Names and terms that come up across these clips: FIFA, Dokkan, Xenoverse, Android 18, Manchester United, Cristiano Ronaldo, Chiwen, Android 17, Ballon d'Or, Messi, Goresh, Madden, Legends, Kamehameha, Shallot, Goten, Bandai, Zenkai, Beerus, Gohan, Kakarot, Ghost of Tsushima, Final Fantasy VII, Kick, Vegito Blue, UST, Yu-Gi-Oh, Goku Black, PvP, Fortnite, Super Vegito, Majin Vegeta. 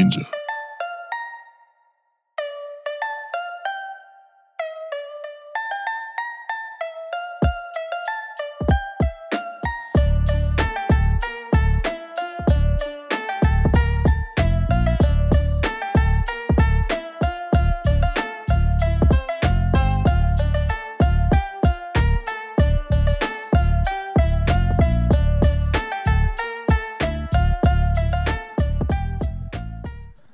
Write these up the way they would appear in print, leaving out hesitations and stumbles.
danger.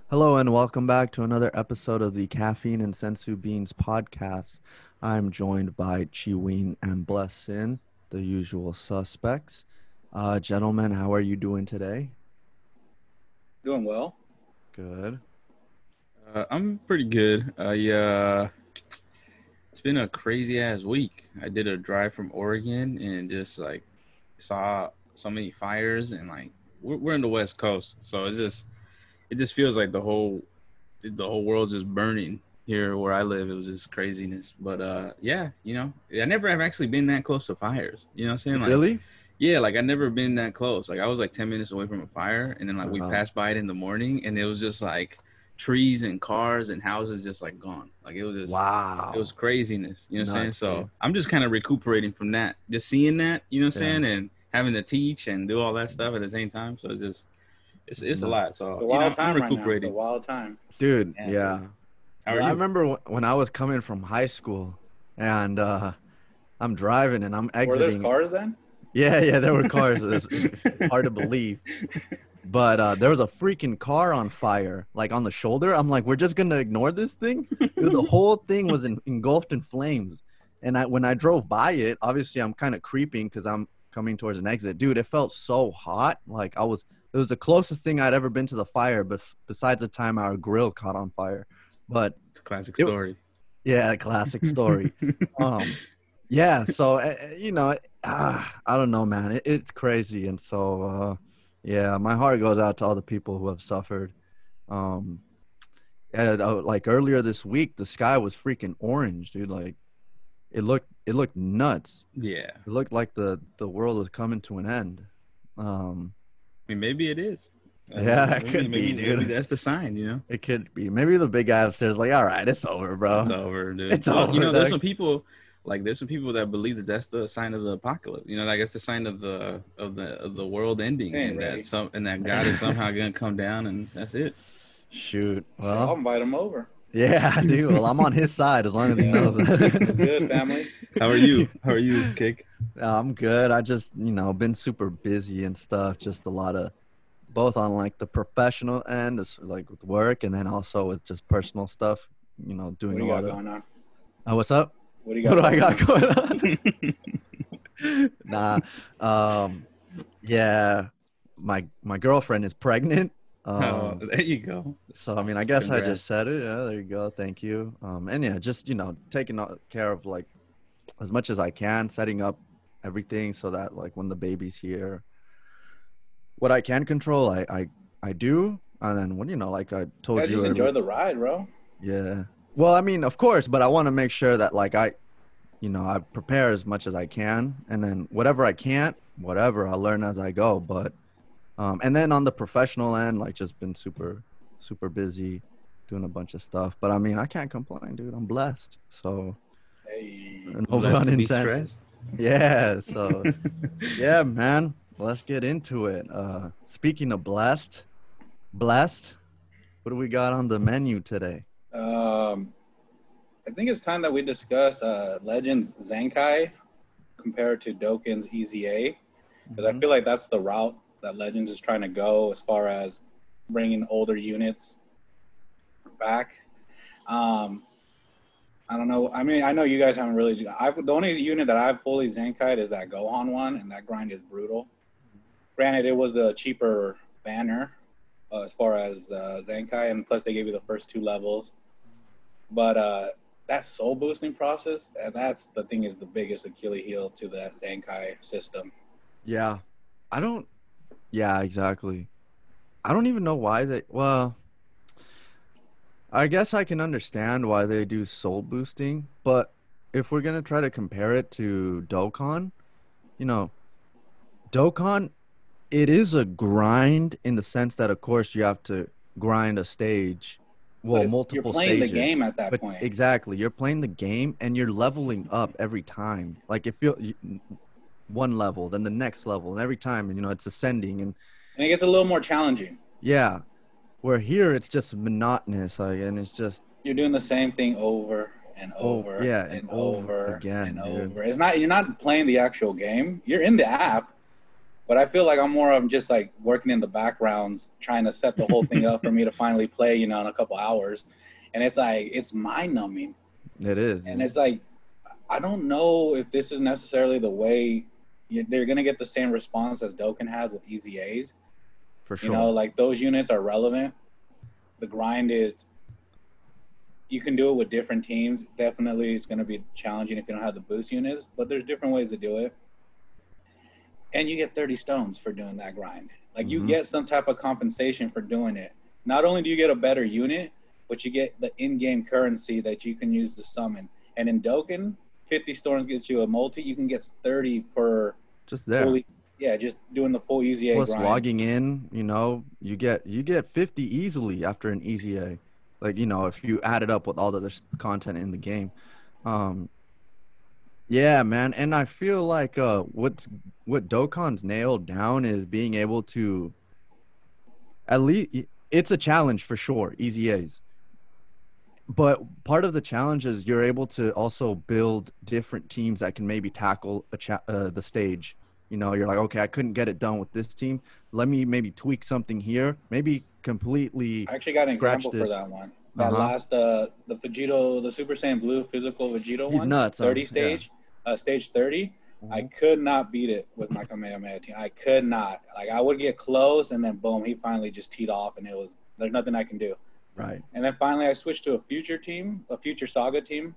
Hello and welcome back to another episode of the Caffeine and Senzu Beans podcast. I'm joined by Chiwen and Blessin, the usual suspects. Gentlemen, how are you doing today? Doing well. Good. I'm pretty good. It's been a crazy ass week. I did a drive from Oregon and just like saw so many fires, and like we're in the West Coast, so it's just. It just feels like the whole world's just burning here where I live. It was just craziness. But yeah, you know, I never have actually been that close to fires. You know what I'm saying? Like, really? Yeah, like I never been that close. Like I was like 10 minutes away from a fire, and then like we passed by it in the morning, and it was just like trees and cars and houses just like gone. Like it was just wow. It was craziness. You know what I'm saying? So dude. I'm just kind of recuperating from that, just seeing that. You know what I'm saying? And having to teach and do all that stuff at the same time. So it's just. It's a lot, so you know, I'm recuperating. It's a wild time. Dude, yeah. How are you? I remember when I was coming from high school, and I'm driving, and I'm exiting. Were there cars then? Yeah, there were cars. It's hard to believe. But there was a freaking car on fire, like on the shoulder. I'm like, we're just going to ignore this thing? Dude, the whole thing was engulfed in flames. And when I drove by it, obviously I'm kind of creeping because I'm coming towards an exit. Dude, it felt so hot. Like I was... It was the closest thing I'd ever been to the fire, but besides the time our grill caught on fire. But it's a classic story. Yeah, classic story. Yeah, so you know, I don't know, man. It's crazy, and so yeah, my heart goes out to all the people who have suffered. And like earlier this week, the sky was freaking orange, dude. Like it looked nuts. Yeah, it looked like the world was coming to an end. I mean, maybe it is. It could be, dude. Maybe that's the sign, you know? It could be. Maybe the big guy upstairs is like, all right, it's over, bro. It's over, dude. It's over. You know, there's some people, like, that believe that that's the sign of the apocalypse. You know, like, it's the sign of the world ending. And that God is somehow going to come down, and that's it. Shoot. Well, I'll invite him over. Yeah, I do. Well, I'm on his side as long as he knows it. It's good, family. How are you, Kick? I'm good. I just, you know, been super busy and stuff. Just a lot of both on like the professional end, like with work, and then also with just personal stuff. You know, doing a lot of. What do you got going on? Oh, what's up? What do I got going on? Nah. Yeah, my girlfriend is pregnant. There you go. So I mean, I guess Congrats. I just said it. Yeah, there you go. Thank you. And yeah, just you know, taking care of like as much as I can, setting up everything so that like when the baby's here, what I can control, I do. And then when you know, like I told you, just enjoy the ride, bro. Yeah. Well, I mean, of course, but I want to make sure that like I prepare as much as I can, and then whatever I can't, I learn as I go, but. And then on the professional end, like just been super, super busy doing a bunch of stuff. But I mean, I can't complain, dude. I'm blessed. So, hey, no pun intended. Yeah. So, yeah, man. Let's get into it. Speaking of blessed, what do we got on the menu today? I think it's time that we discuss Legends Zenkai compared to Dokkan's EZA, because I feel like that's the route that Legends is trying to go as far as bringing older units back. I don't know. I mean, I know you guys haven't really. The only unit that I've fully Zenkai'd is that Gohan one, and that grind is brutal. Granted, it was the cheaper banner as far as Zenkai, and plus they gave you the first two levels. But that soul boosting process, and that's the thing is the biggest Achilles heel to that Zenkai system. Yeah. Yeah, exactly. I don't even know why well, I guess I can understand why they do soul boosting, but if we're going to try to compare it to Dokkan, you know, Dokkan, it is a grind in the sense that, of course, you have to grind a stage. Well, multiple stages. You're playing the game at that point. Exactly. You're playing the game and you're leveling up every time. Like, if you're one level, then the next level, and every time, and, you know, it's ascending. And it gets a little more challenging. Yeah. Where here, it's just monotonous. Like, and it's just... You're doing the same thing over and over and over again, and over. It's not, you're not playing the actual game. You're in the app. But I feel like I'm more of just like working in the backgrounds, trying to set the whole thing up for me to finally play, you know, in a couple hours. And it's like, it's mind numbing. It is. And it's like, I don't know if this is necessarily the way they're going to get the same response as Dokkan has with EZAs. For sure. You know, like those units are relevant. The grind is, you can do it with different teams. Definitely it's going to be challenging if you don't have the boost units, but there's different ways to do it. And you get 30 stones for doing that grind. Like, you get some type of compensation for doing it. Not only do you get a better unit, but you get the in-game currency that you can use to summon. And in Dokkan, 50 stones gets you a multi. You can get 30 per... Just there. Yeah, just doing the full EZA grind. Plus logging in, you know, you get 50 easily after an EZA. Like, you know, if you add it up with all the other content in the game. Yeah, man, and I feel like what Dokkan's nailed down is being able to, at least it's a challenge for sure, EZAs. But part of the challenge is you're able to also build different teams that can maybe tackle the stage. You know, you're like, okay, I couldn't get it done with this team. Let me maybe tweak something here, maybe completely. I actually got an example for that one. That last, the Vegito, the Super Saiyan Blue physical Vegito one, nuts, 30 stage, yeah. Stage 30. I could not beat it with my Kamehameha team. I could not. Like, I would get close, and then boom, he finally just teed off, and it was, there's nothing I can do. Right. And then finally, I switched to a future team, a future saga team.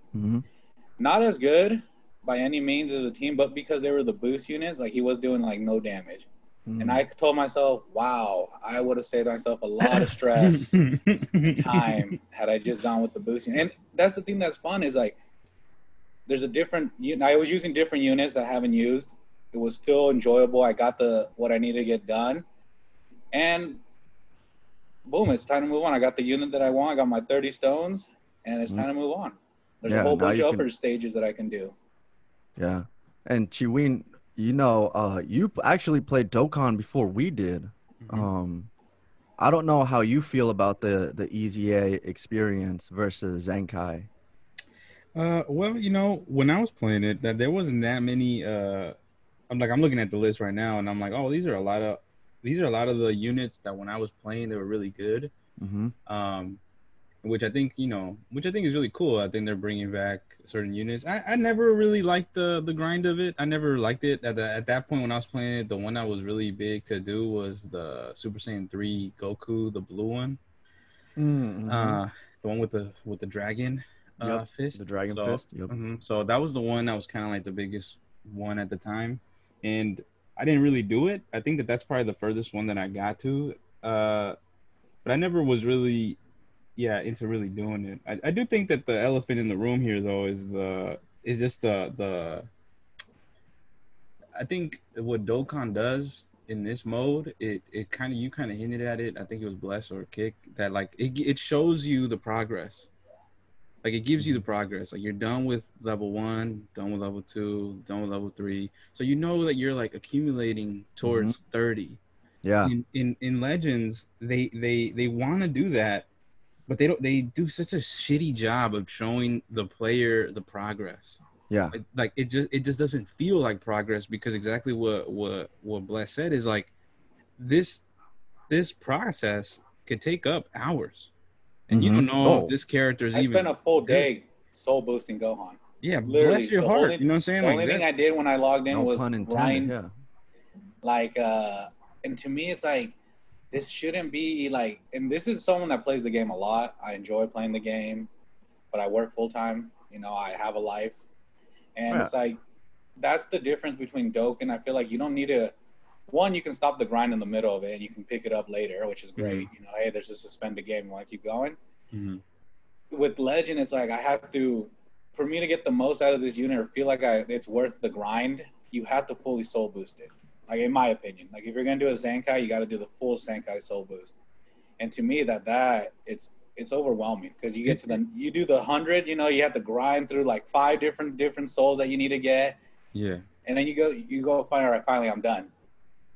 Not as good by any means as a team, but because they were the boost units, like, he was doing like no damage. And I told myself, wow, I would have saved myself a lot of stress time had I just gone with the boosting. And that's the thing that's fun is, like, there's a different – I was using different units that I haven't used. It was still enjoyable. I got the what I needed to get done. And, boom, it's time to move on. I got the unit that I want. I got my 30 stones, and it's time to move on. There's a whole bunch of other stages that I can do. Yeah. And Chiwen – you know, you actually played Dokkan before we did. I don't know how you feel about the EZA experience versus Zenkai. Well, you know, when I was playing it, that there wasn't that many. I'm looking at the list right now, and I'm like, oh, these are a lot of the units that when I was playing, they were really good. Which I think is really cool. I think they're bringing back certain units. I never really liked the grind of it. I never liked it. At that point when I was playing it, the one that was really big to do was the Super Saiyan 3 Goku, the blue one. The one with the dragon fist. The dragon fist. So that was the one that was kind of like the biggest one at the time. And I didn't really do it. I think that's probably the furthest one that I got to. But I never was really... into really doing it. I do think that the elephant in the room here, though, is just the. I think what Dokkan does in this mode, you kind of hinted at it. I think it was Bless or Kick that, like, it shows you the progress. Like, it gives you the progress. Like, you're done with level 1, done with level 2, done with level 3. So you know that you're, like, accumulating towards 30. Yeah. In Legends, they want to do that. But they do such a shitty job of showing the player the progress. Yeah. Like it just doesn't feel like progress because exactly what Bless said is like this process could take up hours. And you don't know if this character is even. I spent a full day soul boosting Gohan. Yeah, literally, bless your heart. Only, you know what I'm saying? The only thing I did when I logged in was grind. Yeah. Like and to me it's like this shouldn't be like, and this is someone that plays the game a lot. I enjoy playing the game, but I work full time. You know, I have a life. And it's like, that's the difference between Dokkan. I feel like you don't need to, one, you can stop the grind in the middle of it and you can pick it up later, which is great. You know, hey, there's a suspended game. You want to keep going? With Legend, it's like, I have to, for me to get the most out of this unit or feel like it's worth the grind, you have to fully soul boost it. Like, in my opinion, like if you're going to do a Zenkai, you got to do the full Zenkai soul boost. And to me, that it's overwhelming, because you get to the, you do the 100, you know, you have to grind through like 5 different souls that you need to get. Yeah. And then you go find, all right, finally I'm done.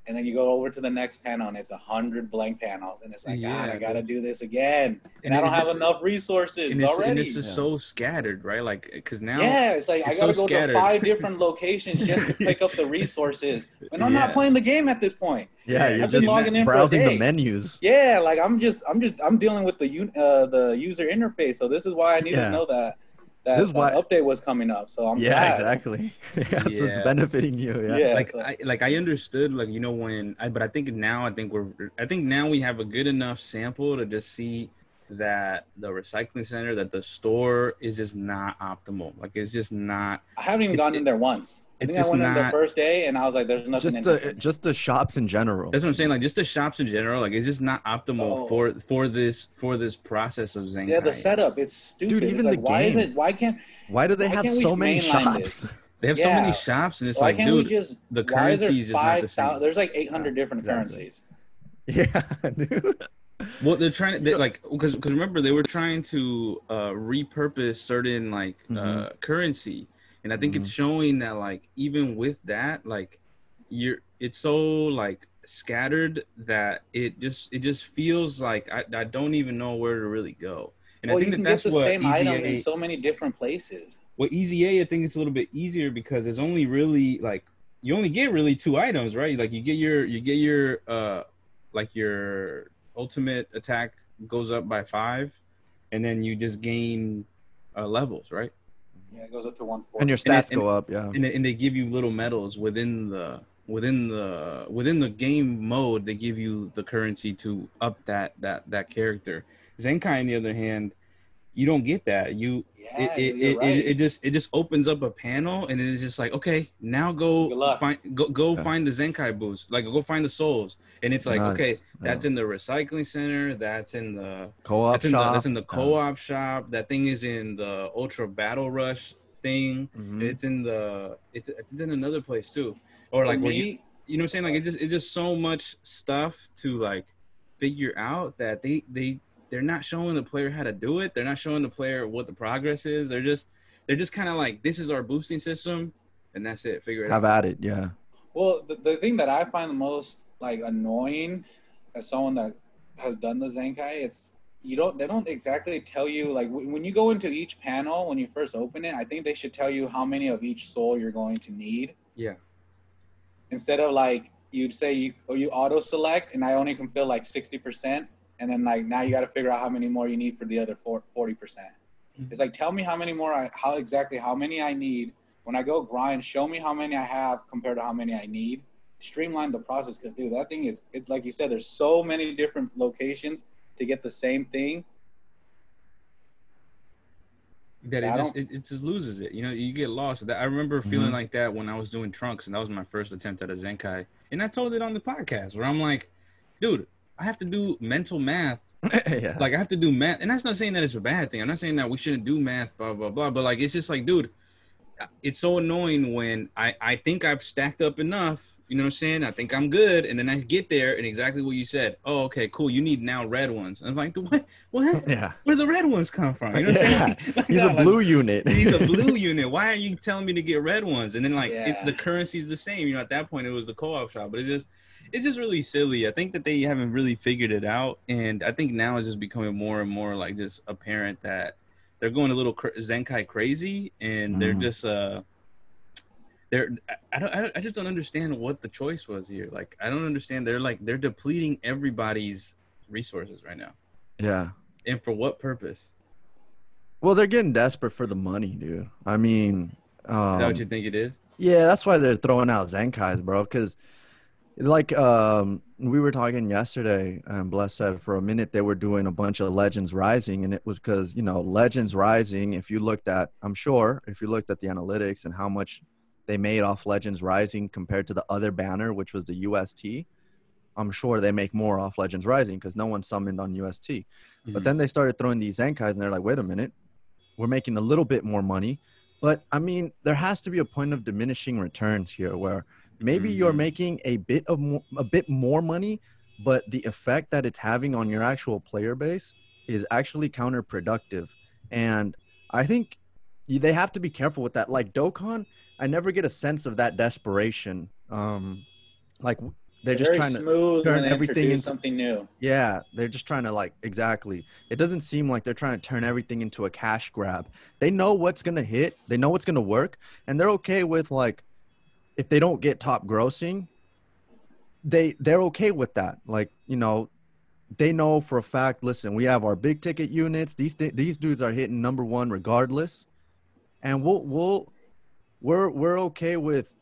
And then you go over to the next panel, and it's 100 blank panels, and it's like, God, I gotta do this again, and I don't have enough resources already. And this is so scattered, right? Like, because now, it's like I gotta go to 5 different locations just to pick up the resources, and I'm not playing the game at this point. Yeah, you're just logging in, browsing the menus. Yeah, like I'm dealing with the user interface, so this is why I need to know that. That update was coming up, so I'm glad. Exactly. So it's benefiting you. I understood, like, you know, when I, but I think now we have a good enough sample to just see that the recycling center, that the store is just not optimal. Like, it's just not. I haven't even gone in there once. I went in the first day, and I was like, "There's nothing." Just the shops in general. That's what I'm saying. Like, just the shops in general. Like, it's just not optimal for this process of Zenkai. Yeah, the setup. It's stupid. Dude, even it's like, the game. Why is it? Why can't? Why do they have so many shops? They have so many shops, and it's why like, can't dude, we just, the currencies is not the same. There's like 800 different currencies. Yeah, dude. Well, they're trying to, because remember, they were trying to repurpose certain currency. And I think it's showing that, like, even with that, like, it's so, like, scattered that it just feels like I don't even know where to really go. And I think you can that's get the what same EZA, item in so many different places. Well, EZA, I think it's a little bit easier because there's only really, like, you only get really 2 items, right? Like, your ultimate attack goes up by 5, and then you just gain levels, right? Yeah, it goes up to 140. And your stats go up, yeah. And they give you little medals within the game mode. They give you the currency to up that character. Zenkai, on the other hand, you don't get that. It just opens up a panel, and it is just like, okay, now go find the Zenkai boost. Like, go find the souls. And it's like, okay, that's in the recycling center, that's in the co-op shop. That's in the co-op shop. That thing is in the Ultra Battle Rush thing. It's in another place too. Or like, you know what I'm saying? Like, it's just so much stuff to like figure out that they're not showing the player how to do it. They're not showing the player what the progress is. They're just kind of like, this is our boosting system, and that's it. Figure it out. Have at it, yeah. Well, the thing that I find the most like annoying as someone that has done the Zenkai, they don't exactly tell you, like, when you go into each panel when you first open it. I think they should tell you how many of each soul you're going to need. Yeah. Instead of like you'd say you auto select, and I only can fill like 60%. And then, like, now you got to figure out how many more you need for the other 40%. It's like, tell me how many more, how many I need. When I go grind, show me how many I have compared to how many I need. Streamline the process, because, dude, that thing is, it's like you said, there's so many different locations to get the same thing. That it just loses it. You know, you get lost. I remember feeling like that when I was doing Trunks, and that was my first attempt at a Zenkai. And I told it on the podcast where I'm like, dude, I have to do mental math. Like, I have to do math. And that's not saying that it's a bad thing. I'm not saying that we shouldn't do math, blah, blah, blah. But, like, it's just like, dude, it's so annoying when I think I've stacked up enough. You know what I'm saying? I think I'm good. And then I get there, and exactly what you said. Oh, okay, cool. You need now red ones. And I'm like, what? Yeah. Where do the red ones come from? You know what I'm saying? Like, he's a blue unit. He's a blue unit. Why are you telling me to get red ones? And then, like, the currency's the same. You know, at that point, it was the co-op shop. But it's just really silly. I think that they haven't really figured it out, and I think now it's just becoming more and more like just apparent that they're going a little Zenkai crazy, and they're just I just don't understand what the choice was here. Like, I don't understand. They're depleting everybody's resources right now. Yeah. And for what purpose? Well, they're getting desperate for the money, dude. I mean, is that what you think it is? Yeah, that's why they're throwing out Zenkais, bro, because like we were talking yesterday, and Bless said for a minute they were doing a bunch of Legends Rising, and it was because, you know, Legends Rising, if you looked at the analytics and how much they made off Legends Rising compared to the other banner, which was the UST, I'm sure they make more off Legends Rising because no one summoned on UST. But then they started throwing these Zenkais, and they're like, wait a minute, we're making a little bit more money. But I mean, there has to be a point of diminishing returns here where maybe you're making a bit more money, but the effect that it's having on your actual player base is actually counterproductive. And I think they have to be careful with that. Like Dokkan, I never get a sense of that desperation. Like they're just trying to turn everything into something new. Yeah, they're just trying to like, exactly. It doesn't seem like they're trying to turn everything into a cash grab. They know what's going to hit. They know what's going to work. And they're okay with like, if they don't get top grossing, they're okay with that. Like, you know, they know for a fact, listen, we have our big ticket units. These dudes are hitting number one regardless. And we're okay with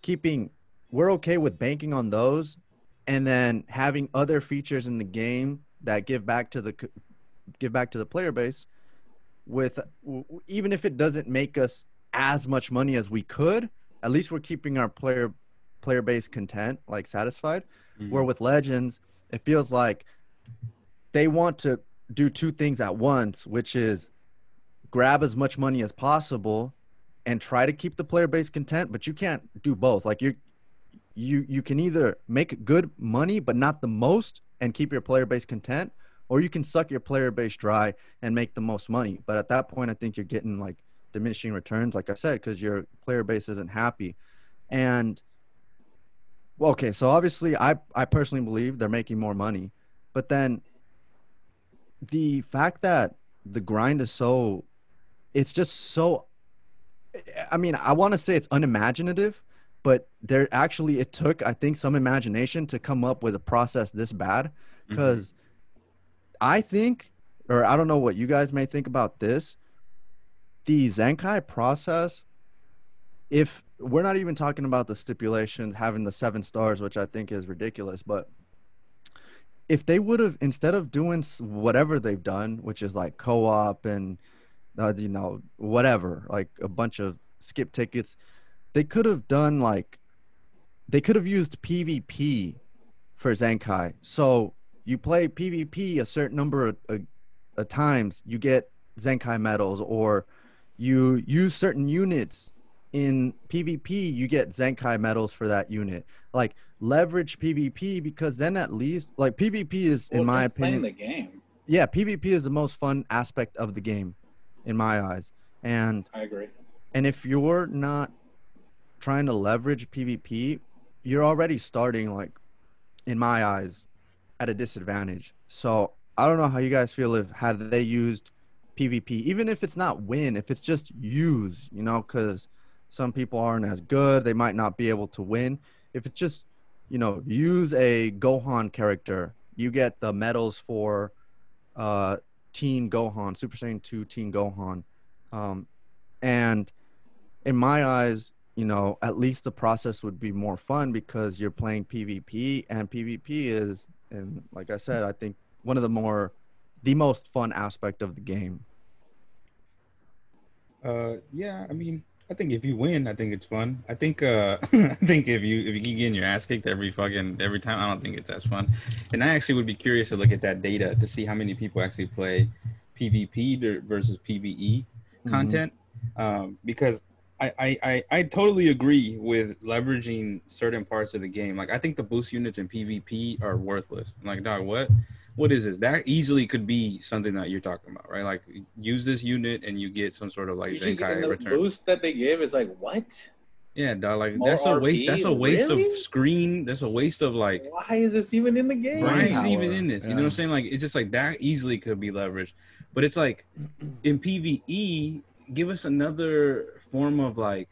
keeping, we're okay with banking on those and then having other features in the game that give back to the player base, with even if it doesn't make us as much money as we could, at least we're keeping our player base content, like satisfied. Mm-hmm. Where with Legends, it feels like they want to do two things at once, which is grab as much money as possible and try to keep the player base content, but you can't do both. Like you can either make good money but not the most and keep your player base content, or you can suck your player base dry and make the most money. But at that point, I think you're getting like diminishing returns, like I said, because your player base isn't happy. And well, okay, so obviously I personally believe they're making more money, but then the fact that the grind is so, it's just so, I mean, I want to say it's unimaginative, but there actually, it took, I think, some imagination to come up with a process this bad. Because I think, or I don't know what you guys may think about this, the Zenkai process, if we're not even talking about the stipulations, having the 7 stars, which I think is ridiculous, but if they would have, instead of doing whatever they've done, which is like co-op and, you know, whatever, like a bunch of skip tickets, they could have done like, they could have used PvP for Zenkai. So you play PvP a certain number of times, you get Zenkai medals, or you use certain units in PvP, you get Zenkai medals for that unit. Like leverage PvP, because then at least like PvP is, in my opinion, playing the game. Yeah, PvP is the most fun aspect of the game in my eyes. And I agree. And if you're not trying to leverage PvP, you're already starting, like, in my eyes, at a disadvantage. So I don't know how you guys feel if had they used PvP, even if it's not win, if it's just use, you know, because some people aren't as good, they might not be able to win. If it's just, you know, use a Gohan character, you get the medals for Team Gohan, Super Saiyan 2 Team Gohan. And in my eyes, you know, at least the process would be more fun because you're playing PvP, and PvP is, and like I said, I think one of the most fun aspect of the game. Yeah, I mean, I think if you win, I think it's fun. I think I think if you keep getting your ass kicked every time, I don't think it's as fun. And I actually would be curious to look at that data to see how many people actually play PvP versus PvE content. Mm-hmm. Because I totally agree with leveraging certain parts of the game. Like, I think the boost units in PvP are worthless. I'm like, dog, what is this? That easily could be something that you're talking about, right? Like, use this unit and you get some sort of like Zenkai return. The boost that they give is like, what? Yeah, dog. Like, that's a waste. That's a waste of screen. That's a waste of, like, why is this even in the game? Why is even in this? You know what I'm saying? Like, it's just like that easily could be leveraged, but it's like in PvE, give us another form of like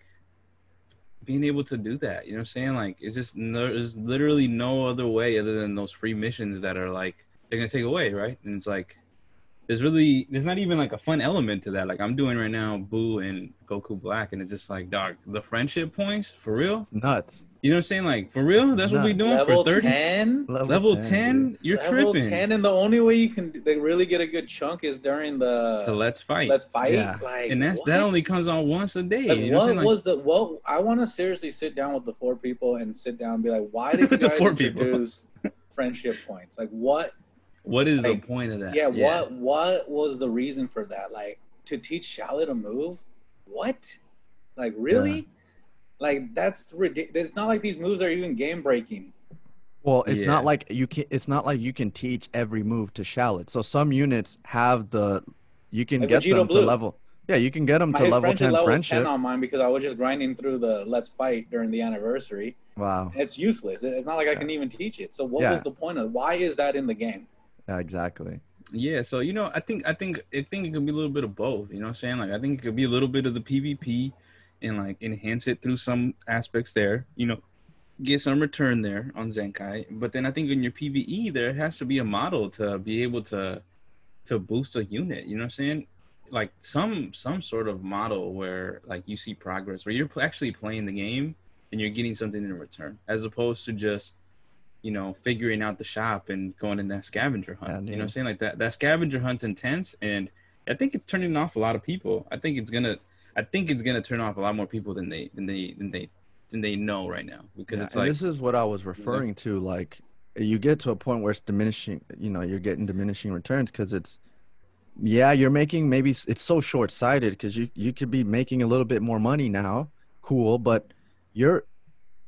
being able to do that. You know what I'm saying? Like, it's just there's literally no other way other than those free missions that are like, they're gonna take away, right? And it's like there's not even like a fun element to that. Like, I'm doing right now Boo and Goku Black, and it's just like, dog, the friendship points for real, nuts. You know what I'm saying? Like, for real, that's nuts. What we doing level for 30? 10? Level 10, dude. You're level tripping. 10, and the only way you can really get a good chunk is during the let's fight. Yeah. Like, and that only comes on once a day. Like, you know what was like, well, I want to seriously sit down with the 4 people and sit down and be like, why did you guys introduce friendship points? Like, what is like, the point of that? Yeah, yeah. What was the reason for that? Like, to teach Shallot a move? What? Like, really? Yeah. Like, that's ridiculous. It's not like these moves are even game breaking. Well, it's not like you can. It's not like you can teach every move to Shallot. So some units have the. You can like get Vegito them Blue. To level. Yeah, you can get them to level 10 friendship. Friendship. 10 on mine because I was just grinding through the Let's Fight during the anniversary. Wow, it's useless. It's not like I can even teach it. So what was the point of? Why is that in the game? Yeah, exactly. Yeah, so you know, I think it could be a little bit of both. You know what I'm saying? Like I think it could be a little bit of the PvP and like enhance it through some aspects there. You know. Get some return there on Zenkai, but then I think in your PvE there has to be a model to be able to boost a unit. You know what I'm saying? Like some sort of model where like you see progress, where you're actually playing the game and you're getting something in return, as opposed to just you know figuring out the shop and going in that scavenger hunt. Yeah, you know what I'm saying? Like that scavenger hunt's intense, and I think it's turning off a lot of people. I think it's gonna turn off a lot more people than they know right now because it's like this is what I was referring to. Like you get to a point where it's diminishing, you know, you're getting diminishing returns because it's, you're making, maybe it's so short-sighted because you could be making a little bit more money now. Cool. But you're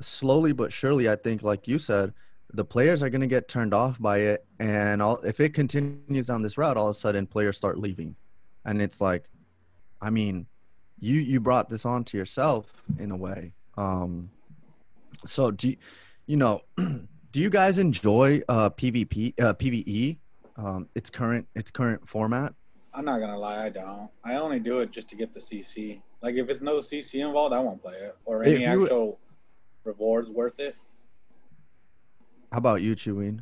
slowly but surely, I think, like you said, the players are going to get turned off by it. And if it continues down this route, all of a sudden players start leaving. And it's like, I mean, you brought this on to yourself in a way. So do you guys enjoy PvE its current format? I'm not gonna lie, I don't. I only do it just to get the CC. Like if it's no CC involved, I won't play it or any actual rewards worth it. How about you, Chiwen?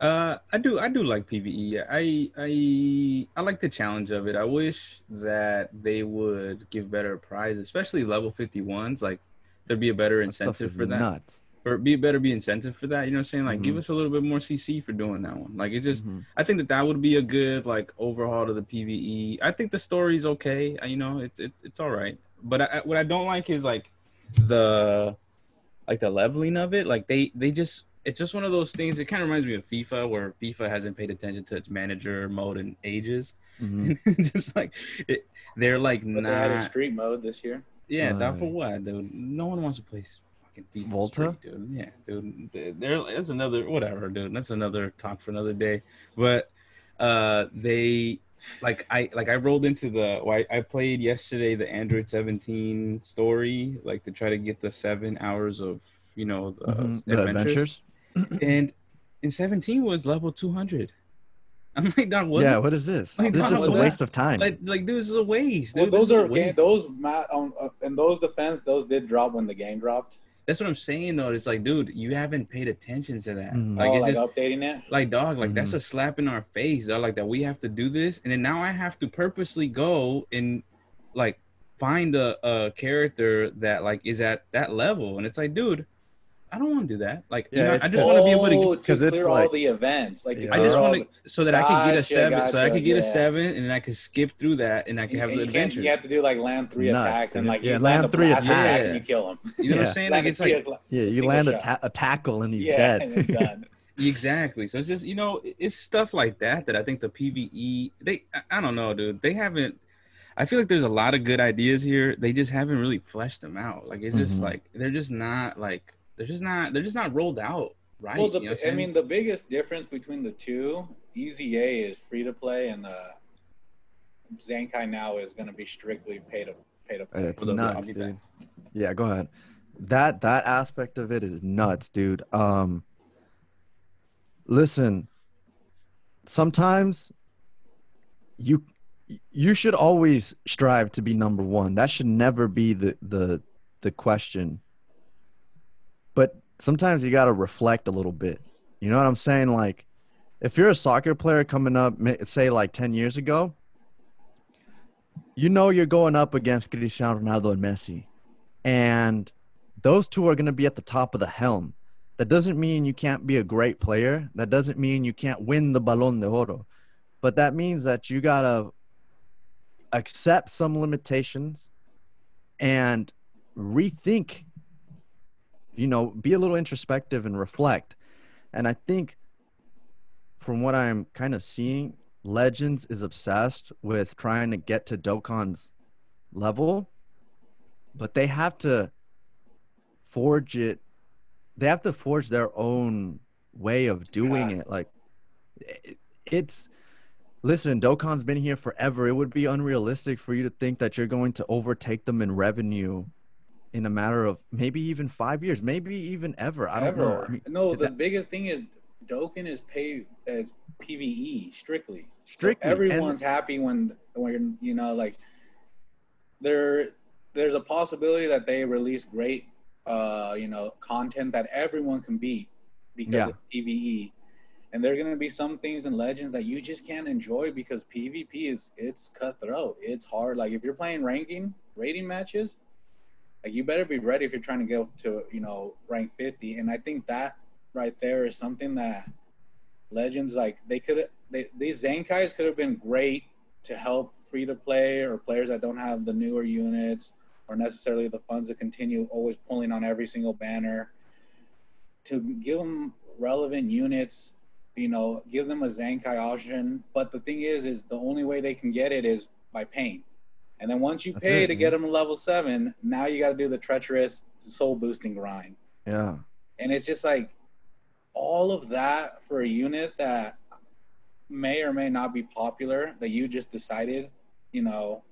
I do like PvE. I like the challenge of it. I wish that they would give better prizes, especially level 51s. Like there'd be a better incentive for that. Nuts. Or be incentive for that. You know what I'm saying? Like, give us a little bit more CC for doing that one. Like, it's just, I think that would be a good, like, overhaul to the PvE. I think the story's okay. You know, it's all right. But what I don't like is, like, the leveling of it. Like, they just, it's just one of those things. It kind of reminds me of FIFA, where FIFA hasn't paid attention to its manager mode in ages. Mm-hmm. Just, like, they're, like, but they had a street mode this year. Yeah, that for what, dude? No one wants to play fucking FIFA Volta, dude. Yeah, dude. That's another whatever, dude. That's another talk for another day. But they I rolled into the. I played yesterday the Android 17 story, like to try to get the 7 hours of you know the adventures. and 17 was level 200. I'm like, that wasn't. Yeah, what is this? Like, this is just a waste of time. Like, dude, this is a waste. Well, dude, those are those. In those defense, those did drop when the game dropped. That's what I'm saying, though. It's like, dude, you haven't paid attention to that. Mm-hmm. Like, it's just updating it. Like, dog, like that's a slap in our face. Dog, like that we have to do this, and then now I have to purposely go and like find a character that like is at that level, and it's like, dude. I don't want to do that. Like, you know, I just want to be able to clear all the events. Like, I just want to, so that I can get a 7. So I could get a 7, and then I could skip through that, and I can have the adventures. You have to do like land 3 attacks, and like you land 3 attacks, and you kill him. You know what I'm saying? Like, it's like you land a tackle, and he's dead. And it's done. Exactly. So it's just you know, it's stuff like that I think the PvE. I don't know, dude. They haven't. I feel like there's a lot of good ideas here. They just haven't really fleshed them out. Like it's just like they're just not like. They're just not rolled out, right? Well, you know I mean, the biggest difference between the two, EZA is free to play, and the Zenkai now is going to be strictly pay to play. It's nuts, dude. Yeah, go ahead. That aspect of it is nuts, dude. Listen, sometimes you should always strive to be number one. That should never be the question. But sometimes you got to reflect a little bit. You know what I'm saying? Like, if you're a soccer player coming up, say, like 10 years ago, you know you're going up against Cristiano Ronaldo and Messi. And those two are going to be at the top of the helm. That doesn't mean you can't be a great player. That doesn't mean you can't win the Ballon d'Or. But that means that you got to accept some limitations and rethink. You know, be a little introspective and reflect. And I think from what I'm kind of seeing, Legends is obsessed with trying to get to Dokkan's level, but they have to forge their own way of doing it. Like, it's listen, Dokkan's been here forever. It would be unrealistic for you to think that you're going to overtake them in revenue in a matter of maybe even 5 years, maybe even ever. I don't know. I mean, no, the biggest thing is Dokkan is paid as PvE strictly. Strictly. So everyone's happy when you're, you know, like there's a possibility that they release great you know, content that everyone can beat because of PvE. And there are going to be some things in Legends that you just can't enjoy because PvP it's cutthroat. It's hard. Like if you're playing rating matches, like you better be ready if you're trying to go to, you know, rank 50. And I think that right there is something that Legends, like these Zenkais could have been great to help free to play or players that don't have the newer units or necessarily the funds to continue always pulling on every single banner, to give them relevant units, you know, give them a Zenkai option. But the thing is the only way they can get it is by paying. And then once you pay to get them to level 7, now you got to do the treacherous soul boosting grind. Yeah. And it's just like all of that for a unit that may or may not be popular that you just decided, you know,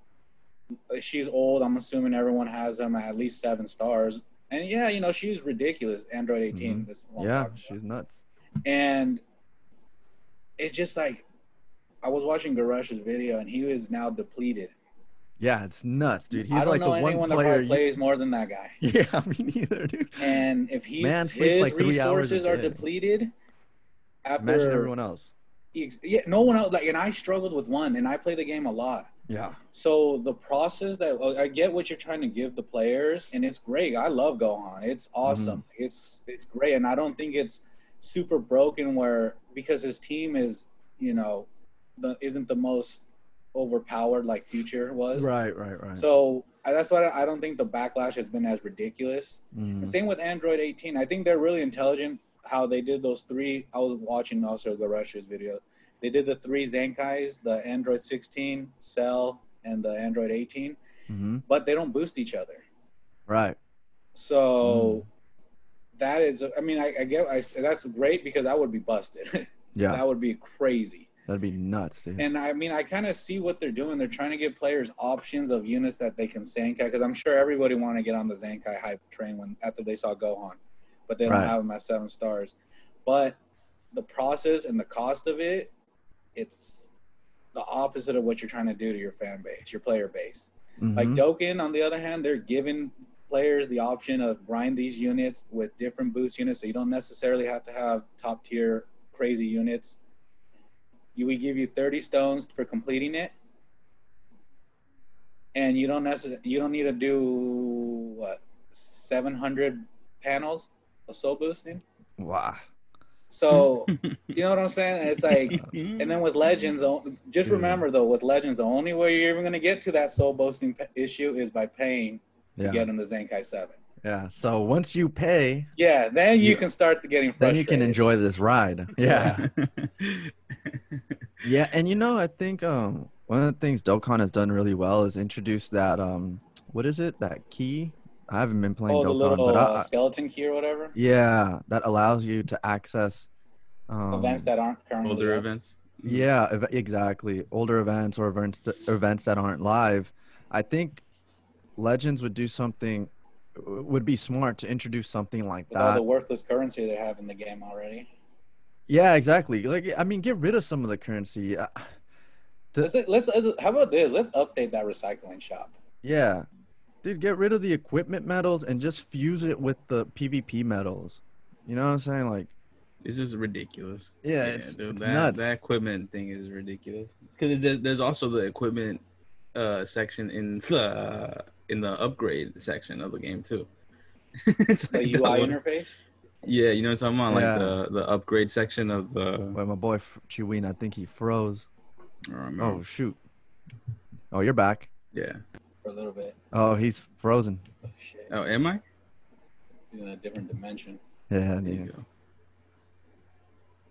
she's old. I'm assuming everyone has them at least 7 stars. And yeah, you know, she's ridiculous. Android 18. Yeah, she's nuts. And it's just like, I was watching Goresh's video and he is now depleted. Yeah, it's nuts, dude. He's like the one player. I don't know anyone that probably plays more than that guy. Yeah, I mean, neither, dude. And if his resources are depleted after everyone else. Yeah, no one else. Like, and I struggled with one, and I play the game a lot. Yeah. So the process that I get what you're trying to give the players, and it's great. I love Gohan. It's awesome. It's great, and I don't think it's super broken where because his team is, you know, isn't the most overpowered like Future was. Right. So that's why I don't think the backlash has been as ridiculous. The same with Android 18. I think they're really intelligent. How they did those 3, I was watching also Goresh's video. They did the 3 Zenkais, the Android 16, Cell, and the Android 18, but they don't boost each other. Right. So that is, I mean, I get, that's great because I would be busted. Yeah. That would be crazy. That'd be nuts, dude. And I mean, I kind of see what they're doing. They're trying to give players options of units that they can Zenkai, because I'm sure everybody wanted to get on the Zenkai hype train after they saw Gohan. But they don't have them at 7 stars. But the process and the cost of it, it's the opposite of what you're trying to do to your fan base, your player base. Like Dokkan, on the other hand, they're giving players the option of grind these units with different boost units, so you don't necessarily have to have top tier crazy units. We give you 30 stones for completing it, and you don't need to do what, 700 panels of soul boosting. Wow. So you know what I'm saying? It's like, and then with Legends, just remember though, with Legends, the only way you're even going to get to that soul boosting issue is by paying to get them to Zenkai 7. Yeah. So once you pay, then you can start getting frustrated. Then you can enjoy this ride. Yeah. Yeah. And you know, I think one of the things Dokkan has done really well is introduce that what is it? That key. I haven't been playing Dokkan, the little but skeleton key or whatever. Yeah, that allows you to access events that aren't currently older events. Yeah, exactly. Older events or events that aren't live. I think Legends would be smart to introduce something like that. With all the worthless currency they have in the game already. Yeah, exactly. Like, I mean, get rid of some of the currency. How about this? Let's update that recycling shop. Yeah. Dude, get rid of the equipment medals and just fuse it with the PvP medals. You know what I'm saying? Like, it's just ridiculous. Yeah, dude, it's nuts. That equipment thing is ridiculous. Because there's also the equipment section in the upgrade section of the game too. It's like the UI interface. Yeah, you know what I'm talking about? Yeah. Like the upgrade section of the. Well, my boy Chiwen, I think he froze. Oh shoot! Oh, you're back. Yeah. For a little bit. Oh, he's frozen. Oh, shit. Oh, am I? He's in a different dimension. Yeah, there you go.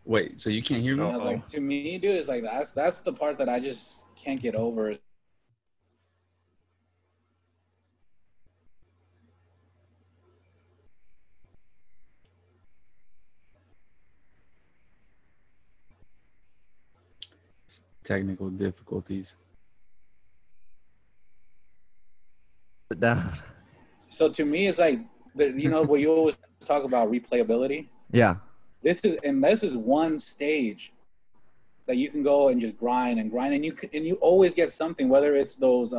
Wait, so you can't hear me? Yeah, like, to me, dude, it's like that's the part that I just can't get over. Technical difficulties. Down. So to me, it's like, you know, what you always talk about, replayability. Yeah. This is one stage that you can go and just grind, and you always get something, whether it's those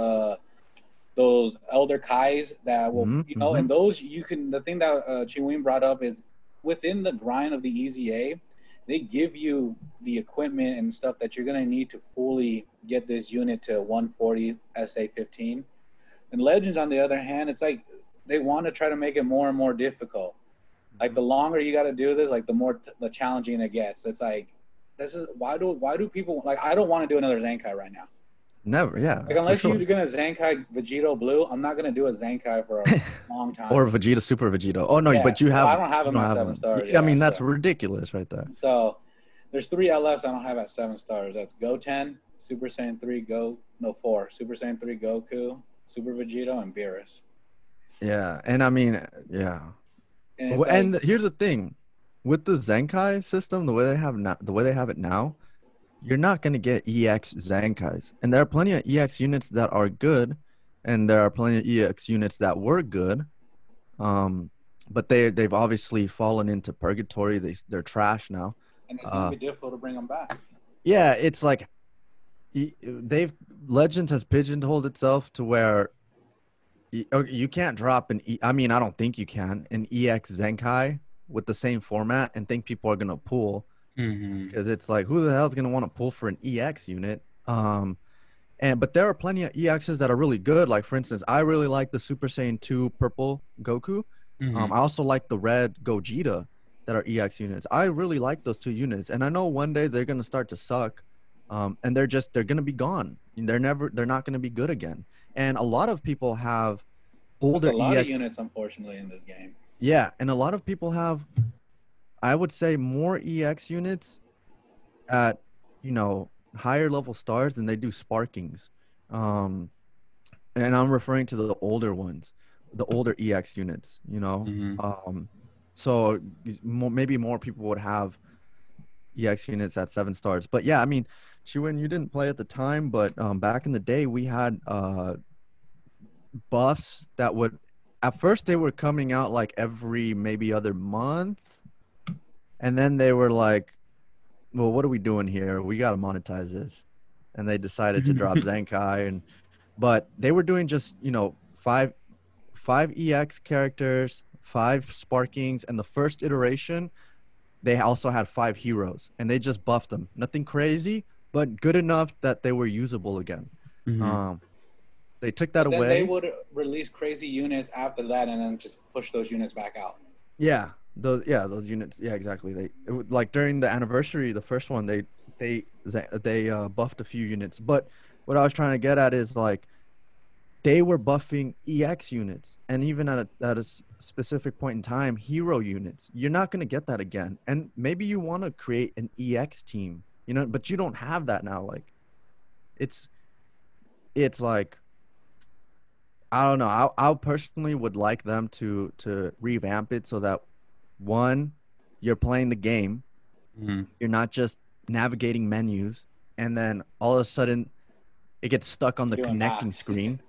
Elder Kais that will, you know, and those you can. The thing that Chiwen brought up is within the grind of the EZA, they give you the equipment and stuff that you're gonna need to fully get this unit to 140 SA15. And Legends, on the other hand, it's like they want to try to make it more and more difficult. Like the longer you got to do this, like the more the challenging it gets. It's like, this is why do people, like, I don't want to do another Zenkai right now. Never, yeah. Like, unless you're gonna Zenkai Vegito Blue, I'm not gonna do a Zenkai for a long time. Or Vegeta, Super Vegito. Oh no, yeah. But you have. No, I don't have him at 7 stars. Yeah, I mean, that's ridiculous, right there. So there's 3 LFs I don't have at 7 stars. That's Goten, Super Saiyan 3 Go, no 4, Super Saiyan 3 Goku, Super Vegito, and Beerus. Yeah, and I mean, yeah. And like, here's the thing, with the Zenkai system, the way they have it now. You're not going to get EX Zenkais. And there are plenty of EX units that are good, and there are plenty of EX units that were good. But they've obviously fallen into purgatory. They're trash now. And it's going to be difficult to bring them back. Yeah, it's like Legends has pigeonholed itself to where you can't drop I don't think you can, an EX Zenkai with the same format and think people are going to pull. Because it's like, who the hell is going to want to pull for an EX unit? But there are plenty of EXs that are really good. Like, for instance, I really like the Super Saiyan 2 Purple Goku. I also like the Red Gogeta that are EX units. I really like those 2 units, and I know one day they're going to start to suck, and they're going to be gone. They're not going to be good again. And a lot of people have older EX. There's a lot of units, unfortunately, in this game. Yeah, and a lot of people have, I would say, more EX units at, you know, higher level stars than they do sparkings. And I'm referring to the older ones, the older EX units, you know. So maybe more people would have EX units at 7 stars. But yeah, I mean, Chiwen, you didn't play at the time, but back in the day we had buffs that would, at first they were coming out like every maybe other month. And then they were like, well, what are we doing here? We got to monetize this. And they decided to drop Zenkai. But they were doing just, you know, five EX characters, 5 sparkings. And the first iteration, they also had 5 heroes. And they just buffed them. Nothing crazy, but good enough that they were usable again. They took that away. They would release crazy units after that and then just push those units back out. Yeah. Those units, yeah, exactly. Like during the anniversary, the first one, they buffed a few units. But what I was trying to get at is, like, they were buffing EX units, and even at a specific point in time, hero units. You're not going to get that again. And maybe you want to create an EX team, you know, but you don't have that now. Like, it's like, I don't know. I personally would like them to revamp it so that, one, you're playing the game. You're not just navigating menus, and then all of a sudden, it gets stuck on the connecting screen.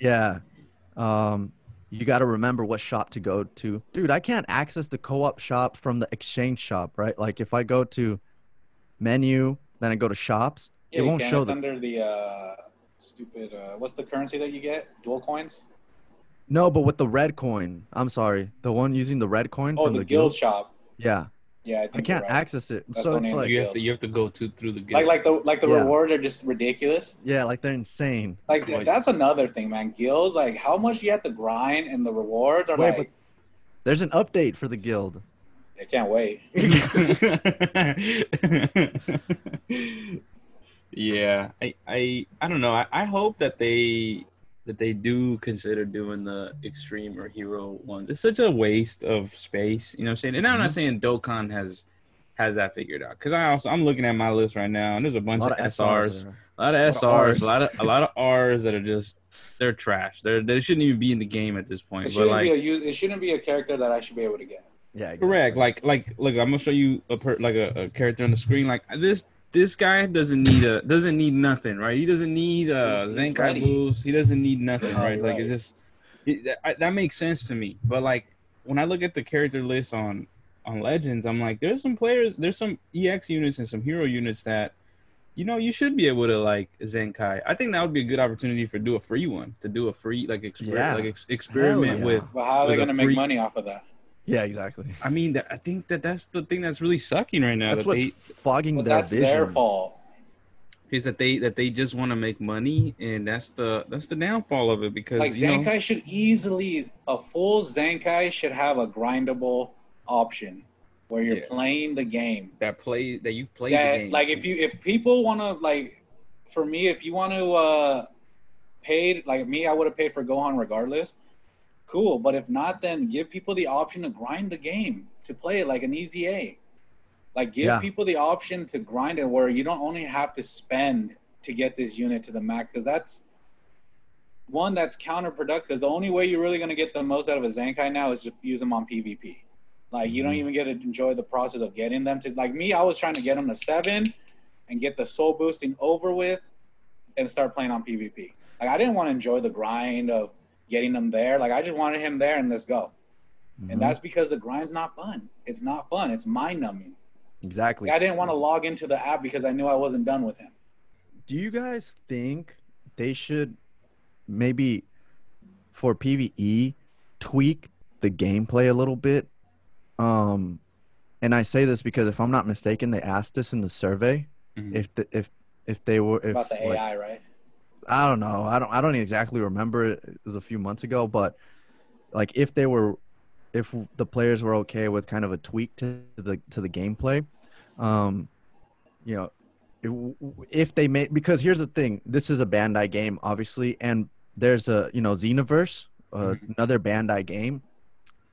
Yeah. You got to remember what shop to go to. Dude, I can't access the co-op shop from the exchange shop, right? Like, if I go to menu, then I go to shops, yeah, it won't show them. Under the stupid, what's the currency that you get? Dual coins? No, but with the red coin. I'm sorry. The one using the red coin. Oh, from the guild shop. Yeah. Yeah, I can't access it. That's so it's like you have to go through the guild. Like the rewards are just ridiculous. Yeah, like they're insane. Like that's another thing, man. Guilds, like how much you have to grind, and the rewards are like. But there's an update for the guild. I can't wait. Yeah, I don't know. I hope that they do consider doing the extreme or hero ones. It's such a waste of space, you know what I'm saying? And I'm not saying Dokkan has that figured out, because I'm looking at my list right now, and there's a bunch of SRs, a lot of Rs that are just, they're trash. They shouldn't even be in the game at this point. It shouldn't be a character that I should be able to get. Yeah, exactly. Correct. Like look, I'm gonna show you a character on the screen. Like this This guy doesn't need nothing, right? He doesn't need Zenkai moves. He doesn't need nothing, right? Like, it's just that makes sense to me. But like, when I look at the character list on Legends, I'm like, there's some players, there's some EX units and some hero units that, you know, you should be able to like Zenkai. I think that would be a good opportunity for do a free one, to do a free experiment with. But how are they gonna make money off of that? Yeah, exactly. I mean, I think that's the thing that's really sucking right now. That's what's fogging their vision. That's their fault. Is that they just want to make money, and that's the downfall of it. Because like, Zenkai should easily, a full Zenkai should have a grindable option where you're playing the game. The game. Like, if people want to, like, for me, if you want to pay, like me, I would have paid for Gohan regardless. Cool, but if not, then give people the option to grind the game, to play it like an EZA. Like, give people the option to grind it, where you don't only have to spend to get this unit to the max, because that's counterproductive. Because the only way you're really going to get the most out of a Zenkai now is to use them on PvP. Like, you don't even get to enjoy the process of getting them to, like me, I was trying to get them to 7 and get the soul boosting over with and start playing on PvP. Like, I didn't want to enjoy the grind of getting them there. Like, I just wanted him there and let's go. Mm-hmm. And that's because the grind's not fun. It's not fun. It's mind-numbing. Exactly. Like, I didn't want to log into the app because I knew I wasn't done with him. Do you guys think they should maybe, for PvE, tweak the gameplay a little bit? And I say this because, if I'm not mistaken, they asked us in the survey if about the AI, like, right? I don't know. I don't exactly remember. It was a few months ago, but like, if the players were okay with kind of a tweak to the gameplay, you know, if they made, because here's the thing, this is a Bandai game, obviously, and there's a, you know, Xenoverse, another Bandai game,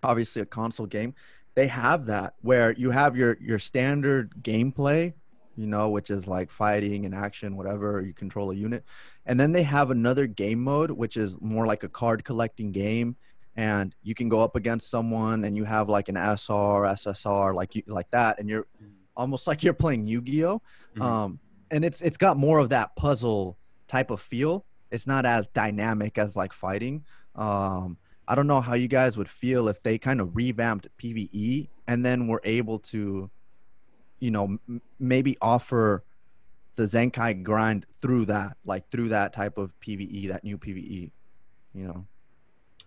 obviously a console game. They have that where you have your standard gameplay, you know, which is like fighting and action, whatever, you control a unit. And then they have another game mode, which is more like a card collecting game. And you can go up against someone and you have like an SSR, like that. And you're almost like you're playing Yu-Gi-Oh. Mm-hmm. And it's got more of that puzzle type of feel. It's not as dynamic as like fighting. I don't know how you guys would feel if they kind of revamped PvE and then were able to, you know, maybe offer the Zenkai grind through that type of PvE, that new PvE, you know?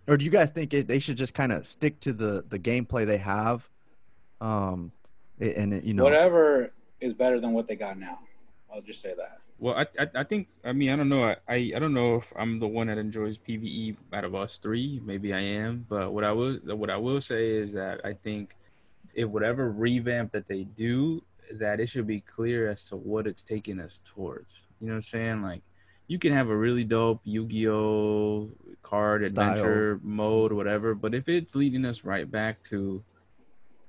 Or do you guys think they should just kind of stick to the gameplay they have? And, you know, whatever is better than what they got now. I'll just say that. Well, I think, I mean, I don't know. I don't know if I'm the one that enjoys PvE out of us three. Maybe I am. But what I will say is that I think, if whatever revamp that they do, that it should be clear as to what it's taking us towards. You know what I'm saying? Like, you can have a really dope Yu-Gi-Oh card adventure mode, whatever, but if it's leading us right back to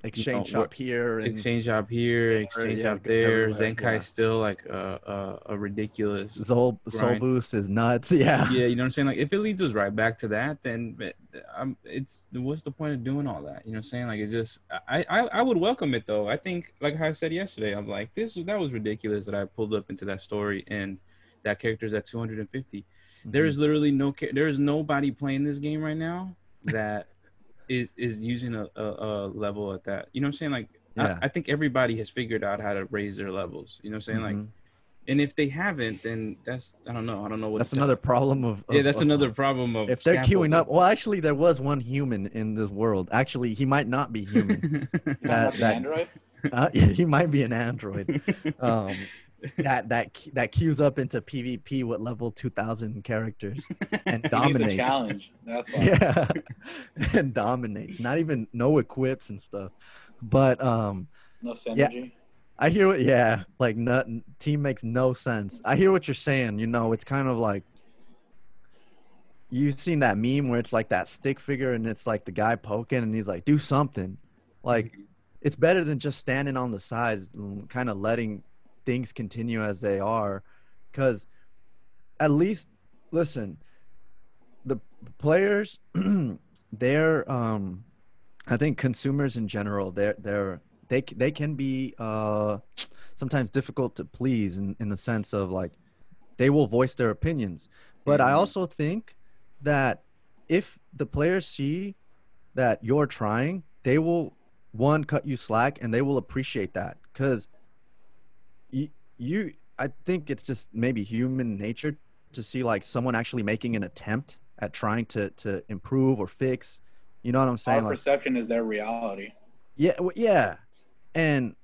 exchange shop here, exchange shop there, Zenkai's still like a ridiculous soul boost is nuts. Yeah, you know what I'm saying? Like, if it leads us right back to that, then it's what's the point of doing all that? You know what I'm saying? Like, it's just I would welcome it though. I think, like how I said yesterday, I'm like, that was ridiculous that I pulled up into that story and that character's at 250. Mm-hmm. There is literally there is nobody playing this game right now that is using a level at that. You know what I'm saying? Like, yeah. I think everybody has figured out how to raise their levels. You know what I'm saying? Mm-hmm. Like, and if they haven't, then that's, I don't know what. That's another problem of yeah, that's another problem of. If they're queuing up, well, actually, there was one human in this world. Actually, he might not be human. That Android? He might be an Android. That queues up into PvP with level 2,000 characters and dominates. It's a challenge. That's why. Yeah, and dominates. Not even no equips and stuff, but no synergy. Yeah, I hear what. Yeah, like nothing. Team makes no sense. I hear what you're saying. You know, it's kind of like, you've seen that meme where it's like that stick figure and it's like the guy poking and he's like, do something. Like, it's better than just standing on the sides and kind of letting things continue as they are, because at least, listen, the players, they're I think consumers in general, they can be sometimes difficult to please in the sense of like they will voice their opinions. But I also think that if the players see that you're trying, they will, one, cut you slack, and they will appreciate that because you I think it's just maybe human nature to see like someone actually making an attempt at trying to improve or fix. You know what I'm saying? Our perception is their reality. Yeah. Yeah. And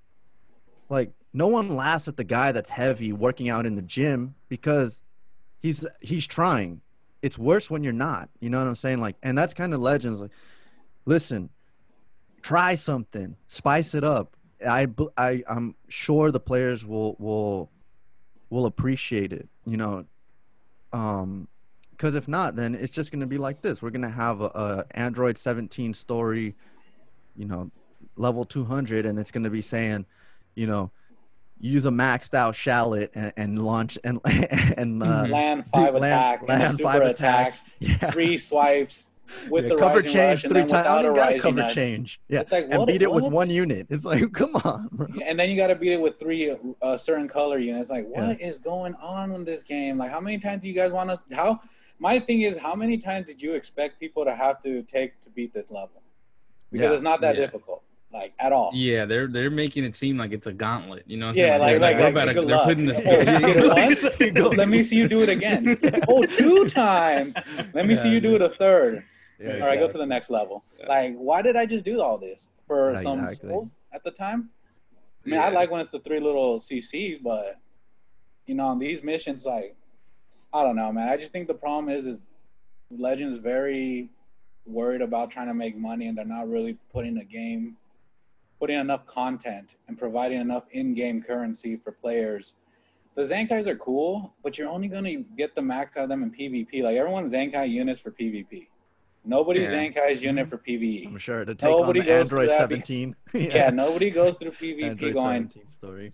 like no one laughs at the guy that's heavy working out in the gym because he's trying. It's worse when you're not. You know what I'm saying? Like, and that's kind of Legends. Like, listen, try something, spice it up. I'm sure the players will appreciate it, you know, because if not, then it's just going to be like this. We're going to have a Android 17 story, you know, level 200, and it's going to be saying, you know, use a maxed out Shallot and launch and land five attacks, yeah. 3 swipes with the cover change 3 times. You got cover change, yeah. It's like, and beat it with 1 unit. It's like, come on, bro. And then you got to beat it with 3 certain color units. Like, what is going on in this game? Like, how many times do you guys want us? How? My thing is, how many times did you expect people to have to take to beat this level? Because it's not that difficult. Like at all. Yeah, they're making it seem like it's a gauntlet, you know. Yeah, they're putting this. Let me see you do it again. Yeah. Oh, 2 times. Let me see you do it a third. Yeah, all right, go to the next level. Yeah. Like, why did I just do all this for some souls at the time? I mean, I like when it's the 3 little CCs, but you know, on these missions, like, I don't know, man. I just think the problem is Legends very worried about trying to make money, and they're not really putting enough content and providing enough in-game currency for players. The Zenkais are cool, but you're only going to get the max out of them in PvP. Like, everyone's Zenkai units for PvP. Nobody's Zenkai's unit for PvE. I'm sure. To take nobody on the Android 17. Nobody goes through PvP Android going, story.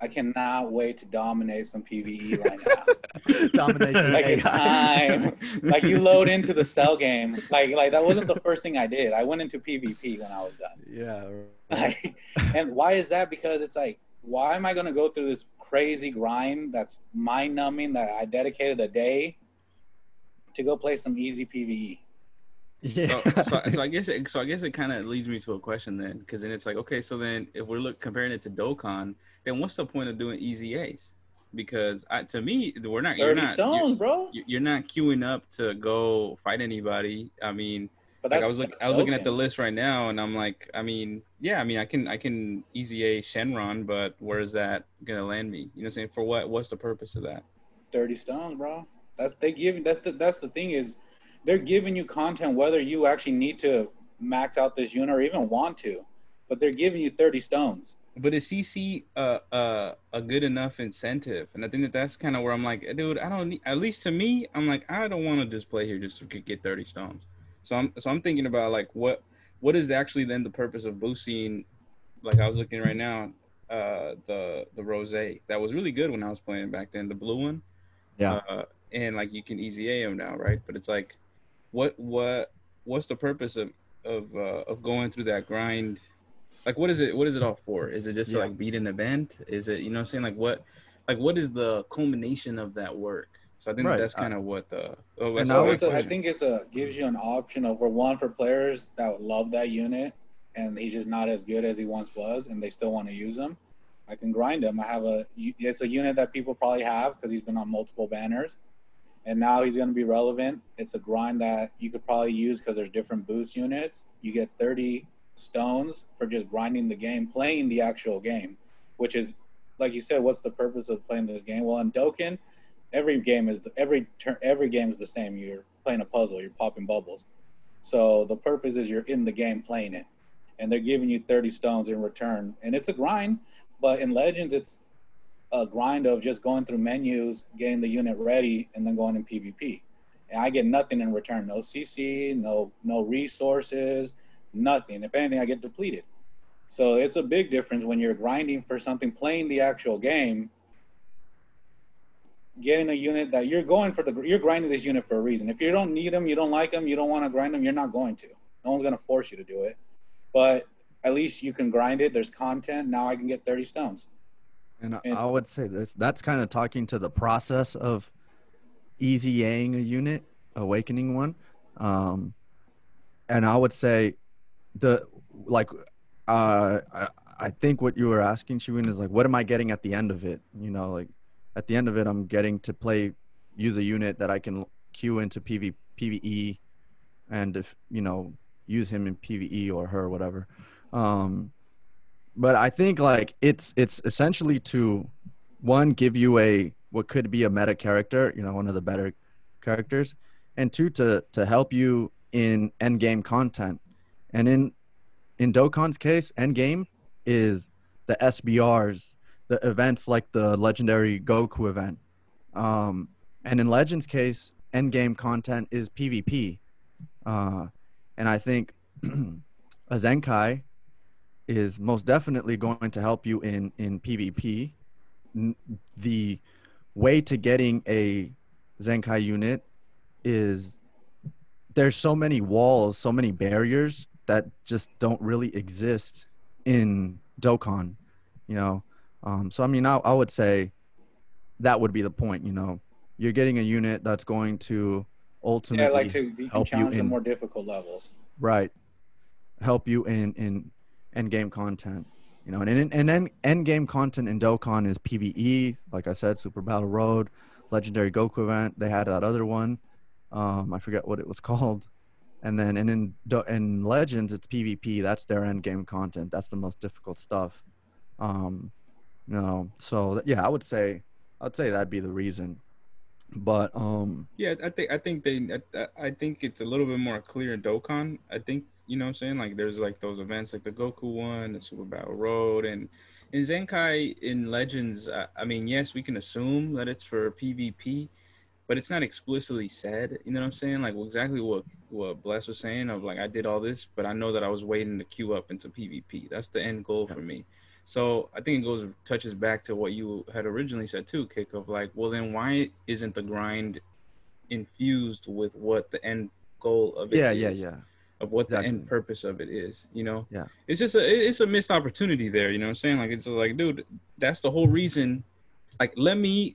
I cannot wait to dominate some PvE right now. Dominate like AI. It's time. Like, you load into the Cell game. Like that wasn't the first thing I did. I went into PvP when I was done. Yeah. Like, and why is that? Because it's like, why am I going to go through this crazy grind that's mind-numbing that I dedicated a day to go play some easy PvE? Yeah. So I guess it kind of leads me to a question then, because then it's like, okay, so then if we're comparing it to Dokkan, then what's the point of doing EZAs? Because to me, we're not 30 stones, bro. You're not queuing up to go fight anybody. I mean, but like I was looking at the list right now, and I'm like, I can EZA Shenron, but where is that gonna land me? You know what I'm saying? For what? What's the purpose of that? 30 stones, bro. That's the thing is. They're giving you content whether you actually need to max out this unit or even want to, but they're giving you 30 stones. But is CC a good enough incentive? And I think that's kind of where I'm like, dude, I don't need. At least to me, I'm like, I don't want to just play here just to get 30 stones. So I'm thinking about like what is actually then the purpose of boosting? Like I was looking right now, the Rosé that was really good when I was playing back then, the blue one. Yeah. And like you can EZA them now, right? But it's like. What's the purpose of going through that grind? Like, what is it all for? Is it just to like beat an event? Is it, you know what I'm saying? Like what is the culmination of that work? So I think that's kind of what the. I think gives you an option over one for players that would love that unit, and he's just not as good as he once was, and they still want to use him. I can grind him. It's a unit that people probably have because he's been on multiple banners. And now he's going to be relevant. It's a grind that you could probably use because there's different boost units. You get 30 stones for just grinding the game, playing the actual game, which is, like you said, what's the purpose of playing this game? Well, in Dokkan, every game is the same. You're playing a puzzle. You're popping bubbles. So the purpose is you're in the game playing it, and they're giving you 30 stones in return. And it's a grind, but in Legends, it's a grind of just going through menus, getting the unit ready, and then going in PvP. And I get nothing in return. No CC, no resources, nothing. If anything, I get depleted. So it's a big difference when you're grinding for something, playing the actual game, getting a unit that you're grinding this unit for a reason. If you don't need them, you don't like them, you don't want to grind them, you're not going to. No one's going to force you to do it. But at least you can grind it. There's content. Now I can get 30 stones. And I would say this, that's kind of talking to the process of EZA-ing a unit, awakening one. And I would say the, like, I think what you were asking, Chiwen, is like, what am I getting at the end of it? You know, like at the end of it, I'm getting to play, use a unit that I can queue into PvE and, if, you know, use him in PvE or her, whatever. But I think like it's essentially to, one, give you a, what could be a meta character, you know, one of the better characters, and two, to help you in end game content. And in Dokkan's case, end game is the SBRs, the events like the legendary Goku event. And in Legends' case, end game content is PvP. And I think a Zenkai is most definitely going to help you in PvP. The way to getting a Zenkai unit is there's so many walls, so many barriers that just don't really exist in Dokkan, you know? So, I mean, I would say that would be the point, you know? You're getting a unit that's going to ultimately help you challenge the more difficult levels. Right. Help you in end game content, you know, and end game content in Dokkan is PvE, like I said, Super Battle Road, Legendary Goku event. They had that other one, I forget what it was called, and in Legends it's PvP. That's their end game content. That's the most difficult stuff, you know. So yeah, I'd say that'd be the reason. But yeah, I think it's a little bit more clear in Dokkan. I think. You know what I'm saying? Like there's like those events like the Goku one, the Super Battle Road, and in Zenkai, in Legends, I mean, yes, we can assume that it's for PvP, but it's not explicitly said. You know what I'm saying? Like exactly what Bless was saying of like, I did all this, but I know that I was waiting to queue up into PvP. That's the end goal for me. So I think it touches back to what you had originally said too, Kick, of like, well then why isn't the grind infused with what the end goal of it is? Yeah. Of what the end purpose of it is, you know? Yeah. It's just it's a missed opportunity there, you know what I'm saying? Like, it's like, dude, that's the whole reason. Like, let me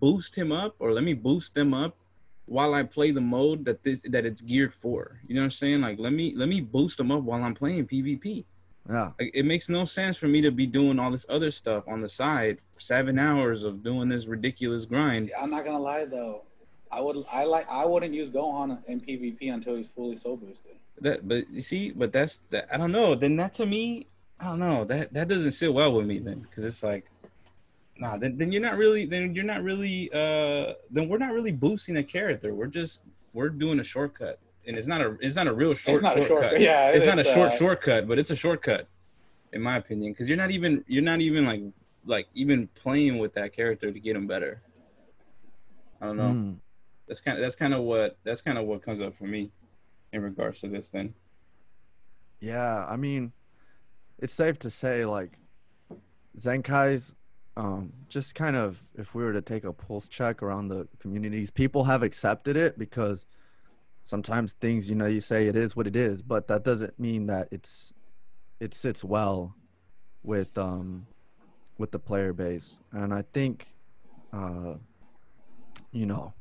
boost him up or let me boost them up while I play the mode that it's geared for. You know what I'm saying? Like, let me boost them up while I'm playing PvP. Yeah. Like, it makes no sense for me to be doing all this other stuff on the side, 7 hours of doing this ridiculous grind. See, I'm not gonna lie though. I wouldn't use Gohan in PvP until he's fully soul boosted. But I don't know. Then that to me, I don't know. That doesn't sit well with me then, because it's like, nah. Then we're not really boosting a character. We're doing a shortcut, and it's not a real shortcut. Yeah, it's not a shortcut, but it's a shortcut, in my opinion, because you're not even like even playing with that character to get him better. I don't know. That's kind of what comes up for me in regards to this thing. Yeah, I mean, it's safe to say like Zenkai's just kind of, if we were to take a pulse check around the communities, people have accepted it because sometimes things, you know, you say it is what it is, but that doesn't mean that it sits well with the player base. And I think you know,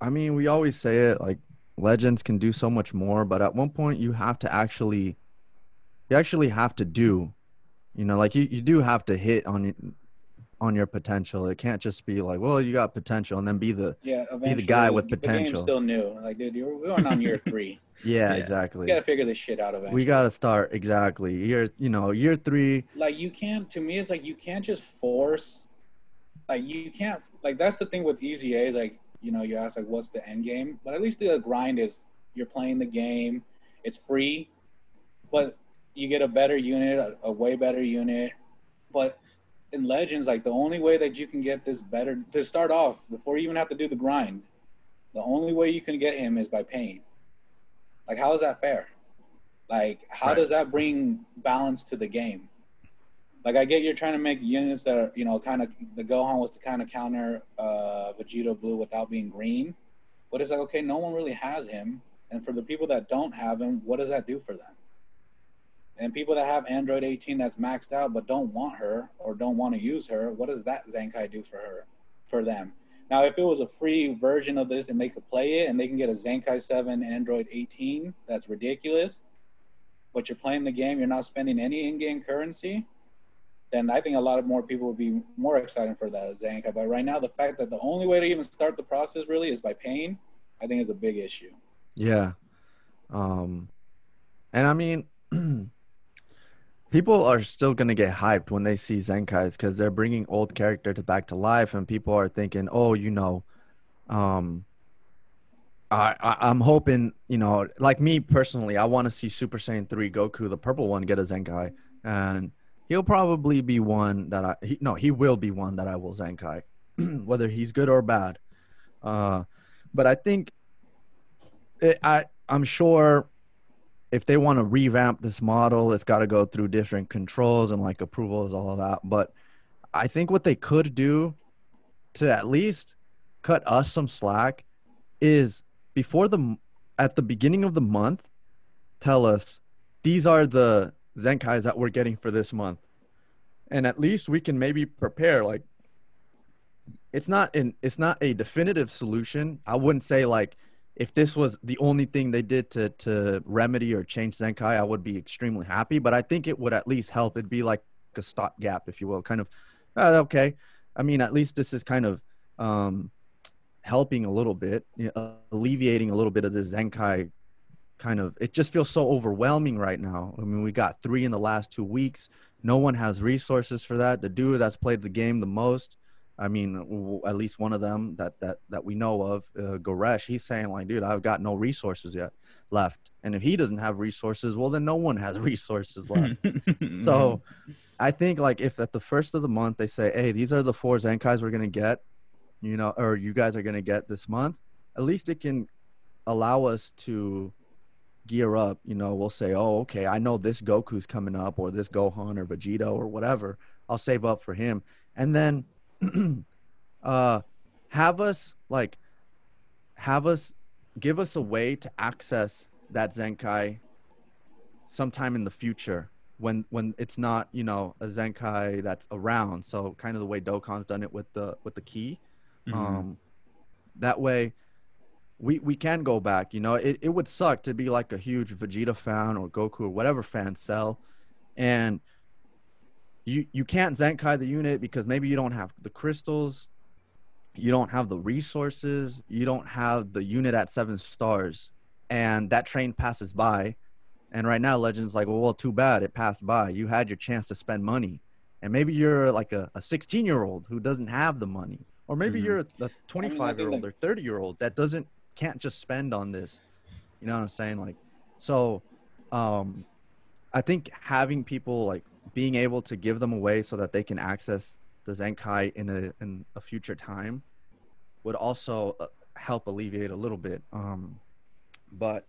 I mean, we always say it, like, Legends can do so much more, but at one point you have to actually have to do, you know, like you do have to hit on your potential. It can't just be like, well, you got potential and then be the guy with potential. The game's still new. Like, dude, we're going on year 3. Yeah, exactly. We got to figure this shit out eventually. We got to start, exactly. Year 3. Like, you can't, to me, it's like you can't just force. Like, you can't, like, that's the thing with EZA is, like, you know, you ask, like, what's the end game? But at least the grind is you're playing the game. It's free. But you get a better unit, a way better unit. But in Legends, like, the only way that you can get this better, to start off, before you even have to do the grind, the only way you can get him is by paying. Like, how is that fair? Like, how does that bring balance to the game? Like, I get you're trying to make units that are, you know, kind of, the Gohan was to kind of counter Vegito Blue without being green. But it's like, okay, no one really has him. And for the people that don't have him, what does that do for them? And people that have Android 18 that's maxed out but don't want her or don't want to use her, what does that Zenkai do for her, for them? Now, if it was a free version of this and they could play it and they can get a Zenkai 7 Android 18, that's ridiculous. But you're playing the game, you're not spending any in-game currency, then I think a lot of more people would be more excited for that Zenkai. But right now, the fact that the only way to even start the process really is by paying, I think is a big issue. Yeah. And I mean, people are still going to get hyped when they see Zenkais because they're bringing old character to back to life, and people are thinking, oh, you know, I'm hoping, you know, like me personally, I want to see Super Saiyan 3 Goku, the purple one, get a Zenkai, and he'll probably be one that he will be one that I will Zenkai, whether he's good or bad. But I think I'm sure if they want to revamp this model, it's got to go through different controls and like approvals, all of that. But I think what they could do to at least cut us some slack is at the beginning of the month, tell us these are the Zenkais that we're getting for this month. And at least we can maybe prepare. Like, it's not a definitive solution. I wouldn't say like, if this was the only thing they did to remedy or change Zenkai, I would be extremely happy. But I think it would at least help. It'd be like a stopgap, if you will, kind of, okay. I mean, at least this is kind of helping a little bit, you know, alleviating a little bit of the Zenkai kind of. It just feels so overwhelming right now. I mean, we got 3 in the last 2 weeks. No one has resources for that. The dude that's played the game the most, I mean, at least one of them that we know of, Goresh, he's saying like, dude, I've got no resources left. And if he doesn't have resources, well, then no one has resources left. So I think like if at the first of the month they say, hey, these are the 4 Zenkais we're going to get, you know, or you guys are going to get this month, at least it can allow us to gear up. You know, we'll say, oh, okay, I know this Goku's coming up or this Gohan or Vegito or whatever. I'll save up for him. And then give us a way to access that Zenkai sometime in the future when it's not, you know, a Zenkai that's around. So kind of the way Dokkan's done it with the key. Mm-hmm. That way we can go back, you know. It would suck to be like a huge Vegeta fan or Goku or whatever fan Cell, and you can't Zenkai the unit because maybe you don't have the crystals, you don't have the resources, you don't have the unit at 7 stars, and that train passes by. And right now Legends like, well, too bad, it passed by. You had your chance to spend money, and maybe you're like a 16-year-old wld who doesn't have the money, or maybe mm-hmm. you're a 25-year-old or 30-year-old that can't just spend on this. You know what I'm saying? Like, so, I think having people like being able to give them away so that they can access the Zenkai in a future time would also help alleviate a little bit. But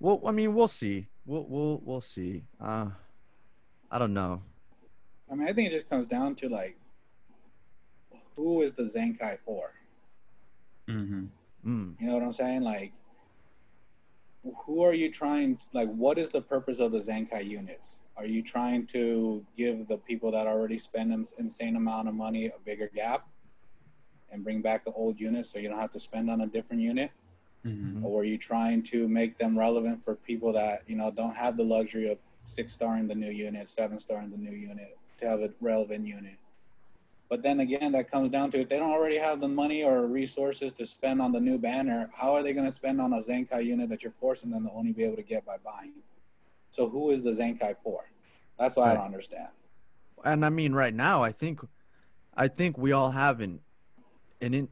well, I mean, we'll see. We'll see. I don't know. I mean, I think it just comes down to like, who is the Zenkai for? Mm-hmm. You know what I'm saying? Like, who are you trying to, like, what is the purpose of the Zenkai units? Are you trying to give the people that already spend an insane amount of money a bigger gap and bring back the old unit so you don't have to spend on a different unit? Mm-hmm. Or are you trying to make them relevant for people that, you know, don't have the luxury of 6-star in the new unit, 7-star in the new unit, to have a relevant unit? But then again, that comes down to, if they don't already have the money or resources to spend on the new banner, how are they going to spend on a Zenkai unit that you're forcing them to only be able to get by buying? So who is the Zenkai for? That's what I don't understand. And I mean, right now, I think we all have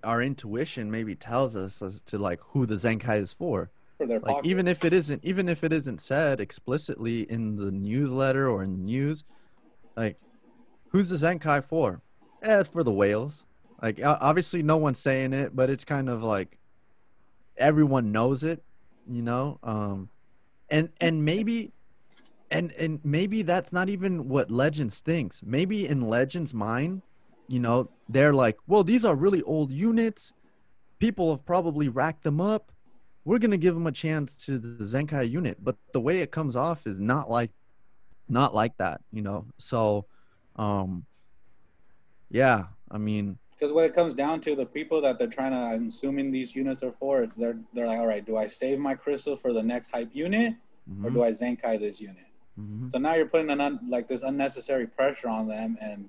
our intuition maybe tells us as to like who the Zenkai is for. For their pockets. Like, even if it isn't said explicitly in the newsletter or in the news, like, who's the Zenkai for? As for the whales, like, obviously no one's saying it, but it's kind of like everyone knows it, you know. And maybe that's not even what Legends thinks. Maybe in Legends' mind, you know, they're like, well, these are really old units, people have probably racked them up, we're gonna give them a chance to the Zenkai unit. But the way it comes off is not like not like that, you know? So, yeah, I mean, because when it comes down to the people that they're trying to, I'm assuming these units are for, it's they're like, all right, do I save my crystal for the next hype unit, or do I Zenkai this unit? So now you're putting this unnecessary pressure on them, and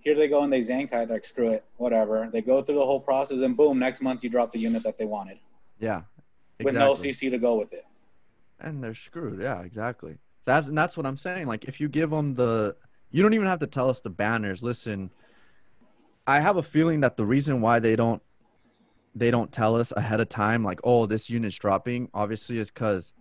here they go and they Zenkai, they're like, screw it, whatever. They go through the whole process, and boom, next month you drop the unit that they wanted. Yeah, exactly. With no CC to go with it. And they're screwed. Yeah, exactly. So that's what I'm saying. Like, if you give them the, you don't even have to tell us the banners. Listen, I have a feeling that the reason why they don't tell us ahead of time, like, oh, this unit's dropping, obviously, is because,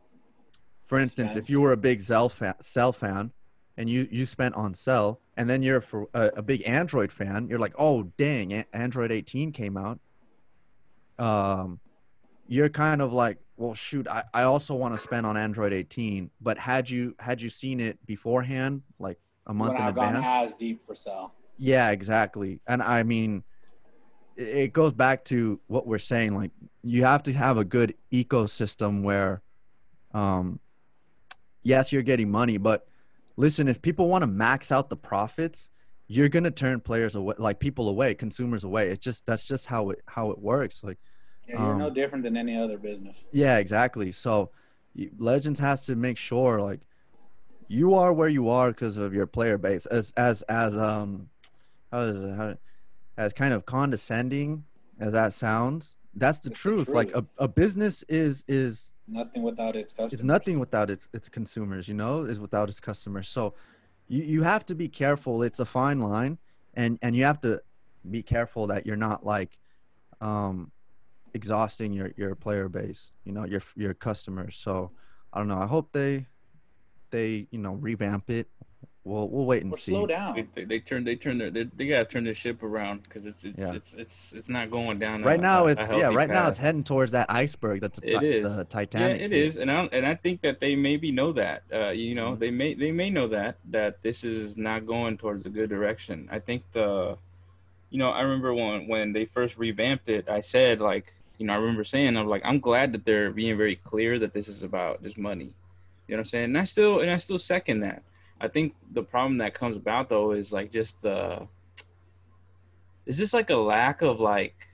for instance, if you were a big Cell fan, and you spent on Cell, and then you're a big Android fan, you're like, oh, dang, Android 18 came out. You're kind of like, well, shoot, I also want to spend on Android 18. But had you seen it beforehand, like a month in advance? Wouldn't have gone as deep for Cell. Yeah, exactly. And I mean, it goes back to what we're saying. Like, you have to have a good ecosystem where, yes, you're getting money, but listen, if people want to max out the profits, you're gonna turn players away, like people away, consumers away. It's just that's how it works. Like. Yeah, you're no different than any other business. Yeah, exactly. So Legends has to make sure, like, you are where you are because of your player base. As kind of condescending as that sounds, that's the truth. Like, a business is nothing without its customers. It's nothing without its consumers, you know, is without its customers. So you have to be careful. It's a fine line, and you have to be careful that you're not like exhausting your player base, you know, your customers. So I don't know, I hope they you know, revamp it. We'll wait and see. Slow down. They gotta turn their ship around, because it's not going down right now. Right now it's heading towards that iceberg. That's the Titanic. Yeah, it is. And I think that they maybe know that, you know, they may know that this is not going towards a good direction. I think you know, I remember when they first revamped it, I said, like, you know, I remember saying, I'm like, I'm glad that they're being very clear that this is about this money. You know what I'm saying? And I still second that. I think the problem that comes about, though, is like just is this like a lack of, like,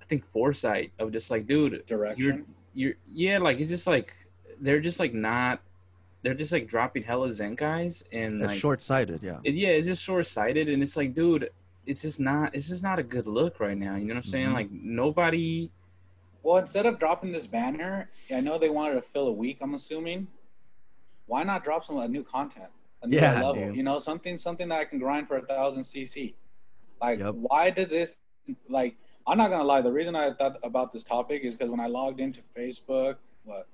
I think foresight of just like, dude, direction. Yeah, like, it's just like they're just like not. They're just like dropping hella Zenkais, and that's like short-sighted. Yeah. Yeah, it's just short-sighted, and it's like, dude, it's just not a good look right now. You know what I'm saying? Like, nobody. Well, instead of dropping this banner, I know they wanted to fill a week, I'm assuming. Why not drop a new content, a new level? Dude. You know, something that I can grind for 1,000 CC. Like, why did this? Like, I'm not gonna lie. The reason I thought about this topic is because when I logged into Facebook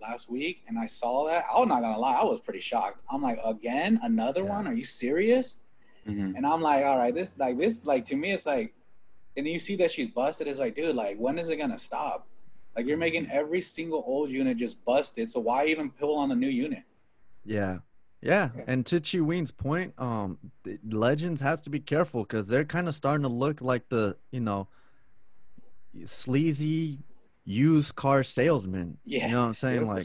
last week and I saw that, I'm not gonna lie, I was pretty shocked. I'm like, again, another one? Are you serious? And I'm like, all right, this to me, it's like, and you see that she's busted. It's like, dude, like, when is it gonna stop? Like, you're making every single old unit just busted, so why even pull on a new unit? Yeah. And to Chiwen's point, Legends has to be careful, because they're kind of starting to look like the, you know, sleazy used car salesman. You know what I'm saying? Like,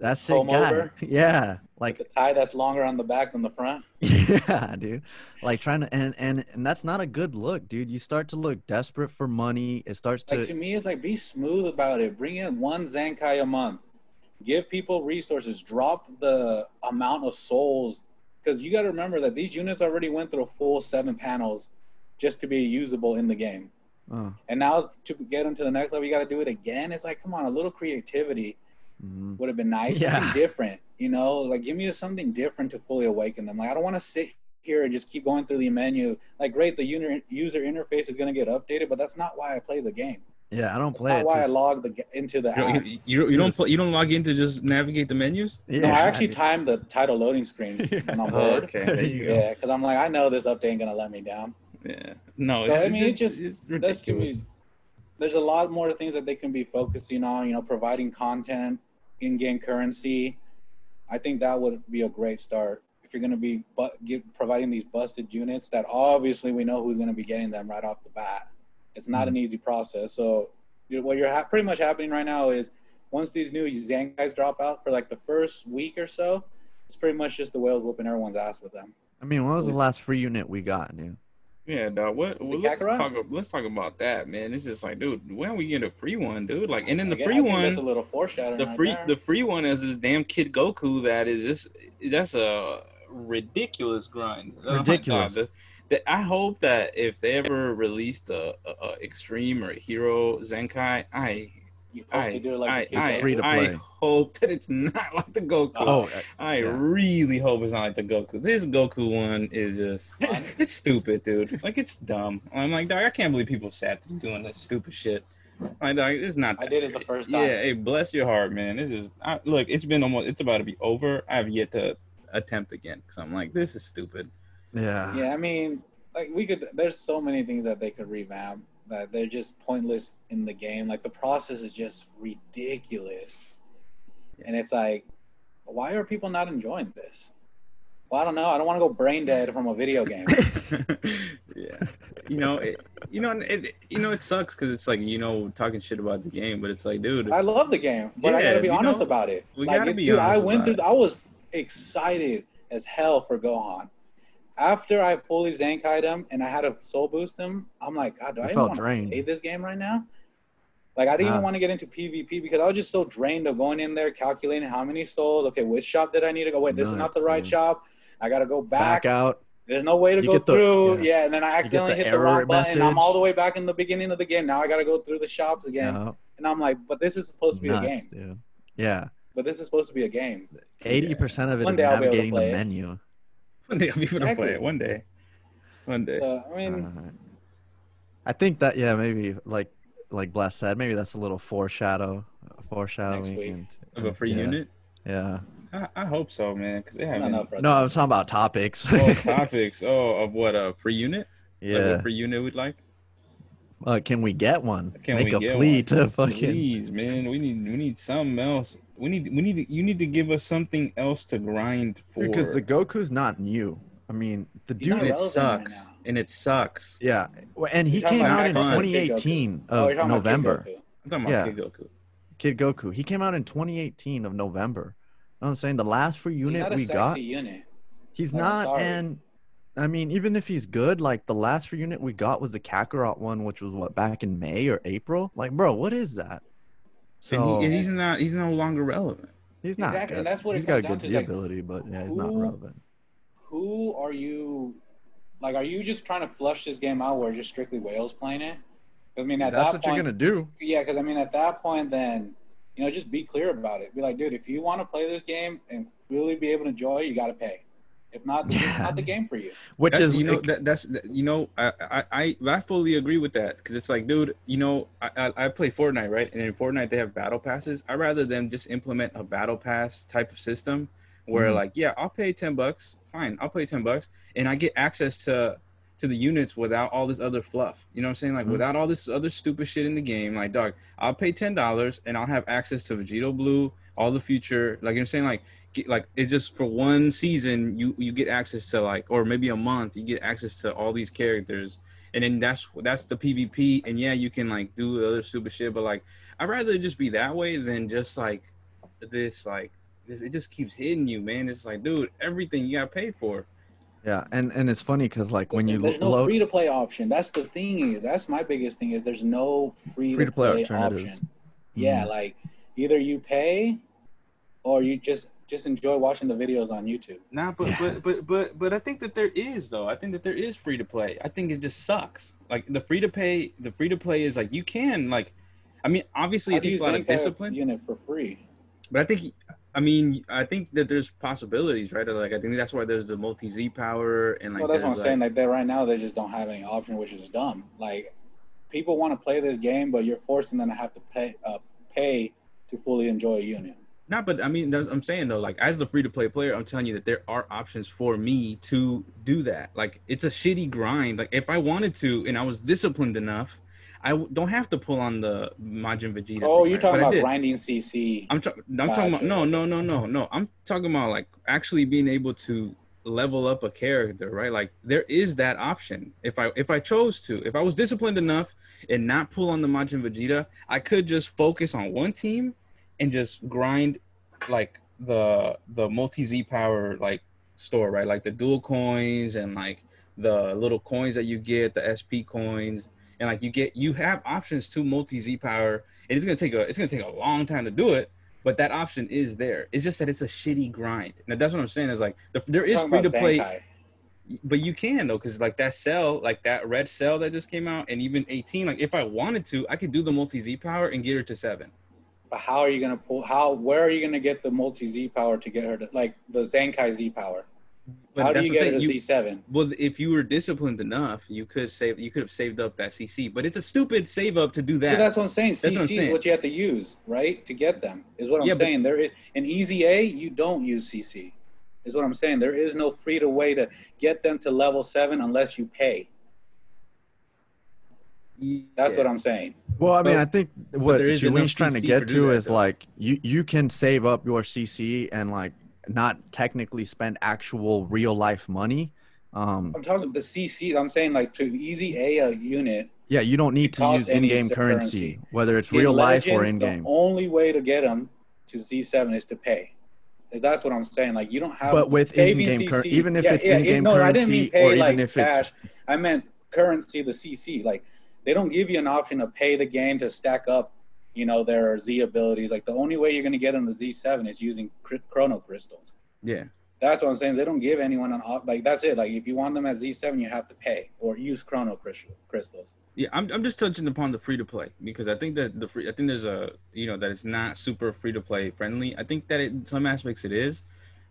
that's sick guy. Over. Yeah, like with the tie that's longer on the back than the front. Yeah, dude. Like, trying to and that's not a good look, dude. You start to look desperate for money. It starts to, like, to me, it's like, be smooth about it. Bring in one Zenkai a month. Give people resources. Drop the amount of souls, because you got to remember that these units already went through a full 7 panels just to be usable in the game. And now to get them to the next level, you got to do it again. It's like, come on, a little creativity would have been nice. Something different, you know, like, give me something different to fully awaken them. Like, I don't want to sit here and just keep going through the menu. Like, great, the user interface is going to get updated, but that's not why I play the game. Yeah, I don't play. That's not why I log into the app. You don't log in to just navigate the menus? Yeah. No, I actually time the title loading screen when I'm bored. Okay, there you go. Yeah, because I'm like, I know this update ain't gonna let me down. Yeah. No. So I mean, it's just ridiculous. There's a lot more things that they can be focusing on. You know, providing content, in-game currency. I think that would be a great start if you're gonna be providing these busted units that obviously we know who's gonna be getting them right off the bat. It's not an easy process. So what you're pretty much happening right now is, once these new Zenkais drop out for like the first week or so, it's pretty much just the whales whooping everyone's ass with them. I mean, when was the last free unit we got, dude? Yeah, dog. What? Well, let's talk about that, man. It's just like, dude, when we get a free one, dude? Like, and then the free one, that's a little foreshadowing. The free one is this damn kid Goku that is just that's a ridiculous grind. Ridiculous. I hope that if they ever released a extreme or a hero Zenkai, I hope that it's not like the Goku. I really hope it's not like the Goku. This Goku one is just, it's stupid, dude. Like, it's dumb. I'm like, dog, I can't believe people sat doing that stupid shit. Like, dog, it's not that I did serious. It the first time. Yeah, hey, bless your heart, man. This is, look, it's about to be over. I have yet to attempt again. Because I'm like, this is stupid. Yeah. Yeah, I mean, like, there's so many things that they could revamp. That they're just pointless in the game. Like, the process is just ridiculous. And it's like, why are people not enjoying this? Well, I don't know. I don't want to go brain dead from a video game. Yeah. It sucks because it's like, talking shit about the game, but it's like, dude. I love the game, but I got to be honest about it. We got to be honest. I was excited as hell for Gohan. After I fully Zenkai'd him and I had a soul boost him, I'm like, God, do I even want to play this game right now? Like, I didn't even want to get into PvP because I was just so drained of going in there, calculating how many souls. Okay, which shop did I need to go? Wait, this is not the right shop. I got to go back out. There's no way to go through. Yeah, and then I accidentally hit the wrong button. I'm all the way back in the beginning of the game. Now I got to go through the shops again. No. And I'm like, but this is supposed to be a game. Dude. Yeah. But this is supposed to be a game. 80% of it is navigating the menu. One day I'll be able to play it. One day. So, I mean, I think that maybe like Bless said, maybe that's a little foreshadowing next week. Of a free unit. Yeah. I hope so, man, because they haven't. No, I was talking about topics. Oh, topics. Oh, of what a free unit? Yeah. Like, what free unit we'd like? Can we get one? Please, man. We need something else. You need to give us something else to grind for. Because the Goku's not new. I mean, the dude. And it sucks. Right, and it sucks. Yeah. And he came out in 2018 of November. I'm talking about Kid Goku. He came out in 2018 of November. You know what I'm saying? The last free unit we got. He's not a sexy unit. He's not. And I mean, even if he's good, like the last free unit we got was the Kakarot one, which was back in May or April? Like, bro, what is that? So and he's not. He's no longer relevant. He's not. Exactly. And that's what he's got a good ability, but he's not relevant. Who are you? Like, are you just trying to flush this game out where just strictly whales playing it? I mean, at that point, that's what you're gonna do. Yeah, because I mean, at that point, then just be clear about it. Be like, dude, if you want to play this game and really be able to enjoy, you got to pay. If not, this is not the game for you. Which that's, is, I fully agree with that because it's like, dude, I play Fortnite, right? And in Fortnite, they have battle passes. I'd rather them just implement a battle pass type of system where, like, I'll pay $10. Fine, I'll pay $10, and I get access to the units without all this other fluff. You know what I'm saying? Like, without all this other stupid shit in the game. Like, dog, I'll pay $10 and I'll have access to Vegito Blue, all the future. Like, you know what I'm saying? Like it's just for one season you get access to, like, or maybe a month you get access to all these characters, and then that's the PvP, and you can like do the other stupid shit, but like I'd rather just be that way than just like this. It just keeps hitting you, man. It's like, dude, everything you got paid for. And it's funny because like when there's no free to play option. That's the thing. That's my biggest thing is there's no free to play option. Yeah, like either you pay or you just enjoy watching the videos on YouTube. Nah, but I think that there is though. I think that there is free to play. I think it just sucks. Like the free to play is like you can like, I mean obviously it takes a lot of discipline. Unit for free. But I think that there's possibilities, right? Like I think that's why there's the multi-Z power and like. Well, that's what I'm saying. Like that right now they just don't have any option, which is dumb. Like people want to play this game, but you're forcing them to have to pay to fully enjoy a unit. No, but I mean, I'm saying though, like as the free-to-play player, I'm telling you that there are options for me to do that. Like it's a shitty grind. Like if I wanted to and I was disciplined enough, I don't have to pull on the Majin Vegeta. Oh, you're talking about grinding CC. I'm talking about no. I'm talking about like actually being able to level up a character, right? Like there is that option. If I chose to, if I was disciplined enough and not pull on the Majin Vegeta, I could just focus on one team and just grind like the multi Z power like store, right? Like the dual coins and like the little coins that you get, the SP coins, and like you have options to multi Z power, and it's gonna take a long time to do it. But that option is there. It's just that it's a shitty grind. Now that's what I'm saying is like there is free to play, but you can though, because like that Cell, like that red Cell that just came out, and even 18. Like if I wanted to, I could do the multi Z power and get her to 7. But how are you gonna pull? Where are you gonna get the multi Z power to get her to like the Zenkai Z power? But how do you get her to Z7? Well, if you were disciplined enough, you could have saved up that CC. But it's a stupid save up to do that. So that's what I'm saying. CC is what you have to use, right, to get them. Is what I'm saying. There is an easy A. You don't use CC. Is what I'm saying. There is no free to way to get them to level 7 unless you pay. That's what I'm saying. Well, I mean, I think what Chiwen's trying to get to is like you can save up your CC and like not technically spend actual real life money. I'm talking about the CC. I'm saying like to easy a unit. Yeah, you don't need to use in-game currency, whether it's real life or in-game. The only way to get them to Z7 is to pay. That's what I'm saying. Like you don't have. But with in-game currency, even if it's in-game currency or even if it's, I meant currency, the CC. Like they don't give you an option to pay the game to stack up, you know, their Z abilities. Like the only way you're going to get on the Z7 is using chrono crystals. Yeah, that's what I'm saying. They don't give anyone an op. Like that's it. Like if you want them at Z7, you have to pay or use chrono crystals. Yeah, I'm just touching upon the free to play because I think that there's a, you know, that it's not super free to play friendly. I think that in some aspects it is.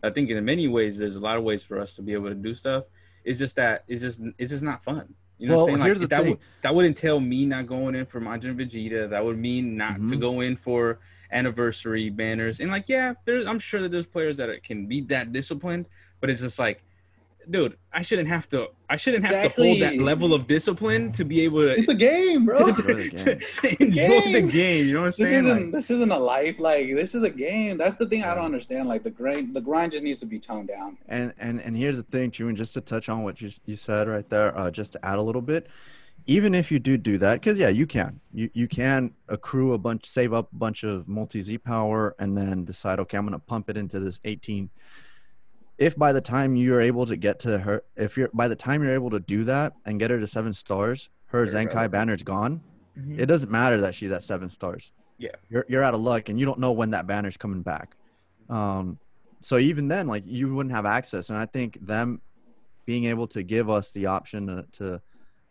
I think in many ways there's a lot of ways for us to be able to do stuff. It's just that it's just not fun. You know what I'm saying? Like, here's the thing. That would entail me not going in for Majin Vegeta. That would mean not to go in for anniversary banners. And, like, yeah, I'm sure that there's players that can be that disciplined. But it's just like, dude, I shouldn't have to hold that level of discipline to be able to. It's a game, bro. To enjoy the game. You know what I'm saying? This isn't a life. Like, this is a game. That's the thing I don't understand. Like, the grind just needs to be toned down. And here's the thing, Chiwen, just to touch on what you said right there, just to add a little bit. Even if you do that, because yeah, you can. You can accrue a bunch, save up a bunch of multi Z power, and then decide, okay, I'm gonna pump it into this 18. If by the time you're able to get to her, do that and get her to 7 stars, her Zenkai banner's gone. It doesn't matter that she's at 7 stars. Yeah, you're out of luck, and you don't know when that banner's coming back. So even then, like you wouldn't have access. And I think them being able to give us the option to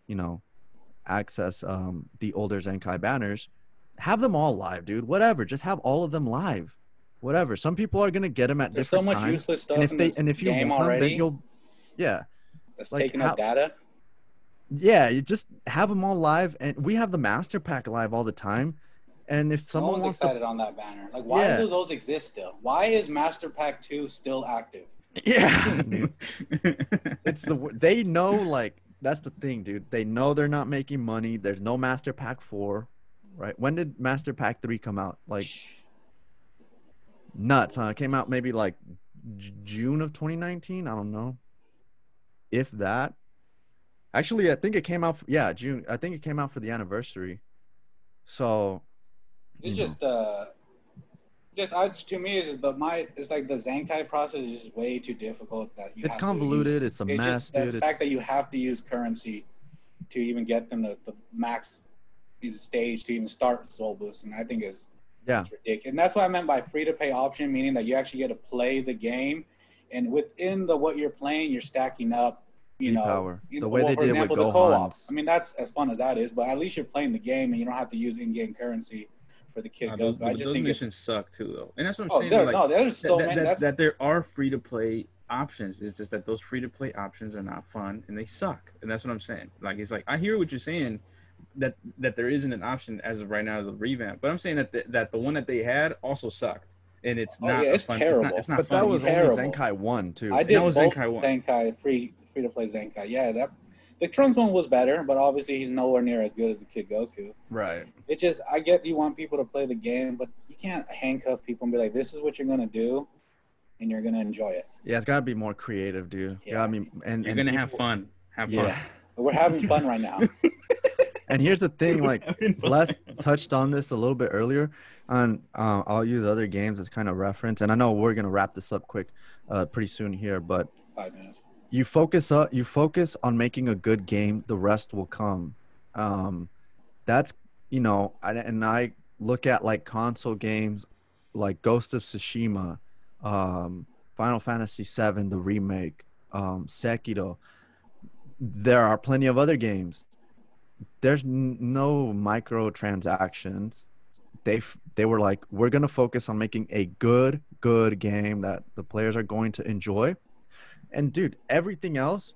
you know, access the older Zenkai banners, have them all live, dude. Whatever, just have all of them live. Whatever. Some people are gonna get them at different times. There's so much useless stuff and if you game want them, already. Then you'll, yeah. That's like, taking up data. Yeah, you just have them all live, and we have the master pack live all the time. And if someone wants excited on that banner, like why do those exist still? Why is Master Pack 2 still active? Yeah, dude. They know, like that's the thing, dude. They know they're not making money. There's no Master Pack 4, right? When did Master Pack 3 come out? Like. Nuts, huh? It came out maybe like June of 2019. I don't know if that. Actually, I think it came out. Yeah, June. I think it came out for the anniversary. So it's just to me is it's like the Zenkai process is just way too difficult. That it's convoluted. It's a mess, just, dude. The fact that you have to use currency to even get them to the max stage to even start soul boosting, I think is. Yeah, it's ridiculous. And that's what I meant by free to pay option, meaning that you actually get to play the game, and within the what you're playing, you're stacking up. You know, power. The way they did with Gohan. The co-ops. I mean, that's as fun as that is, but at least you're playing the game, and you don't have to use in-game currency for the kid. I just think missions suck too, though, and that's what I'm saying. There's so many. That there are free to play options. It's just that those free to play options are not fun and they suck, and that's what I'm saying. Like it's like I hear what you're saying. That there isn't an option as of right now to the revamp, but I'm saying that the one that they had also sucked, and it's not. Yeah, it's terrible. It's not but fun. That was terrible. Only Zenkai 1 too. I did both Zenkai free to play Zenkai. Yeah, that the Trunks one was better, but obviously he's nowhere near as good as the Kid Goku. Right. It's just I get you want people to play the game, but you can't handcuff people and be like, this is what you're gonna do, and you're gonna enjoy it. Yeah, it's gotta be more creative, dude. Yeah, I mean, and you're gonna have fun. Have fun. We're having fun right now. And here's the thing, like Les touched on this a little bit earlier on I'll use other games as kind of reference, and I know we're gonna wrap this up quick pretty soon here, but 5 minutes. You focus on making a good game, the rest will come. That's, you know, and I look at like console games like Ghost of Tsushima, Final Fantasy VII, the remake, Sekiro. There are plenty of other games. There's no microtransactions. They were like, we're going to focus on making a good game that the players are going to enjoy. And dude, everything else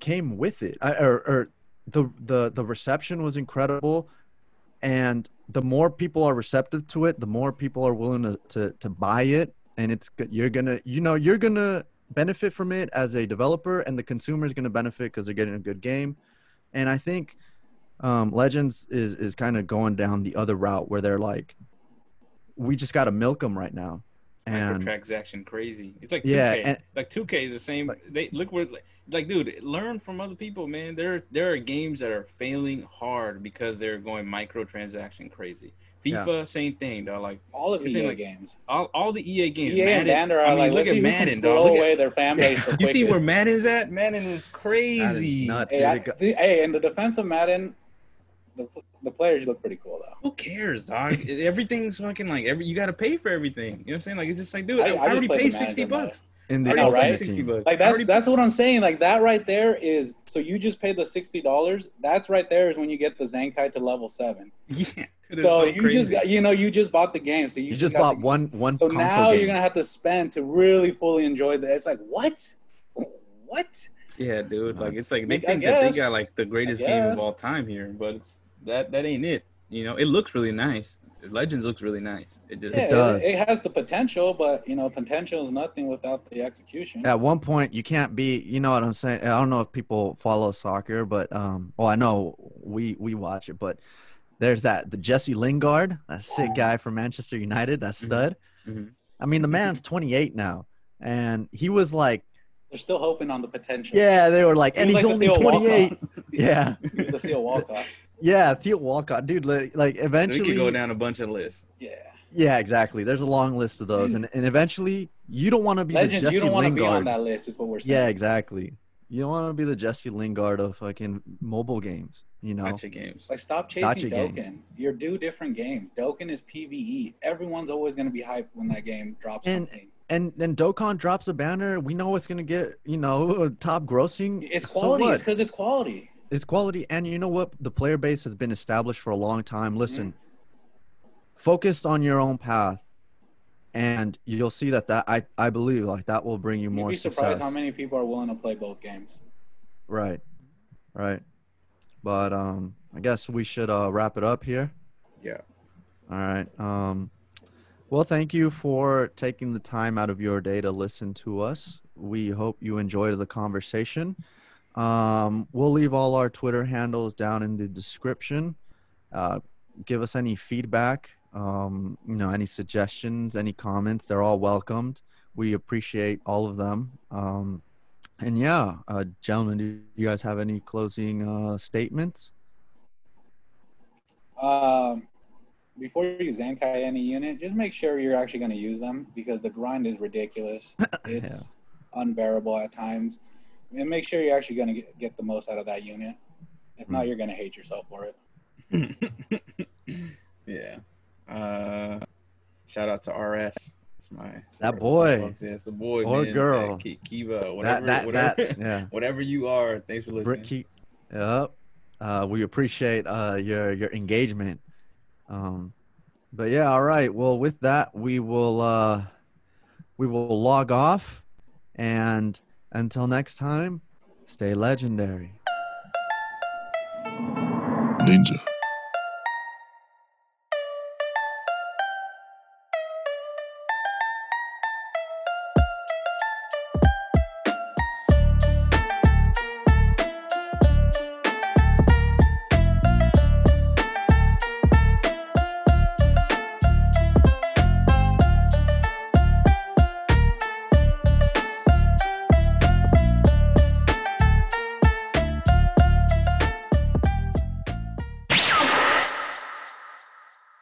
came with it. The reception was incredible. And the more people are receptive to it, the more people are willing to buy it. And you're gonna benefit from it as a developer, and the consumer is gonna benefit because they're getting a good game. And I think Legends is kind of going down the other route where they're like, we just gotta milk them right now. And microtransaction crazy. It's like 2K. Yeah, and, like 2K is the same. Like, they look where, like, dude, learn from other people, man. There are games that are failing hard because they're going microtransaction crazy. FIFA, yeah. Same thing, dog. Like all of the EA games. All the EA games. EA Madden, and are like, look at Madden, dog. Look away their fan base. You see where Madden's at? Madden is crazy. Madden's nuts, in the defense of Madden, the players look pretty cool though. Who cares, dog? Everything's fucking like you got to pay for everything. You know what I'm saying? Like it's just like, dude, I already paid $60. And the right? $60. Like that's what I'm saying. Like that right there is, so you just paid the $60. That's right there is when you get the Zenkai to level 7. Yeah. So you crazy. Just got, you know, you just bought the game. So you just bought one. So now game. You're gonna have to spend to really fully enjoy that. It's like what? Yeah, dude. Like it's like they think that they got like the greatest game of all time here, but it's that ain't it. You know, it looks really nice. Legends looks really nice. It does. It has the potential, but you know, potential is nothing without the execution. At one point, you can't be. You know what I'm saying? I don't know if people follow soccer, but well, I know we watch it, but. There's the Jesse Lingard, that sick guy from Manchester United, that stud. Mm-hmm. I mean, the man's 28 now, and he was like, they're still hoping on the potential. Yeah, they were like, he's only 28. Yeah, he was the Theo Walcott. Yeah, Theo Walcott, dude. Like eventually, we could go down a bunch of lists. Yeah, exactly. There's a long list of those, and eventually, you don't want to be Legends, the Jesse Lingard. You don't want to be on that list, is what we're saying. Yeah, exactly. You don't want to be the Jesse Lingard of fucking mobile games. You know, gotcha games. Like stop chasing gotcha Dokkan. Games. You're do different games. Dokkan is PvE. Everyone's always gonna be hyped when that game drops something. And Dokkan drops a banner. We know it's gonna get, you know, top grossing. It's quality. So it's because it's quality. It's quality, and you know what? The player base has been established for a long time. Listen, focus on your own path, and you'll see that I believe like that will bring you more success. You'd be surprised how many people are willing to play both games. Right. But I guess we should wrap it up here. Yeah. All right. Well, thank you for taking the time out of your day to listen to us. We hope you enjoyed the conversation. We'll leave all our Twitter handles down in the description. Give us any feedback, you know, any suggestions, any comments. They're all welcomed. We appreciate all of them. And yeah, gentlemen, do you guys have any closing statements? Before you Zenkai any unit, just make sure you're actually going to use them because the grind is ridiculous. It's unbearable at times. And make sure you're actually going to get the most out of that unit. If not, you're going to hate yourself for it. Yeah. Shout out to RS. That boy, it's the boy or man, girl, Kiva, whatever, whatever, yeah. Whatever you are. Thanks for listening. Yep. We appreciate your engagement. But yeah, all right. Well, with that, we will log off, and until next time, stay legendary. Ninja.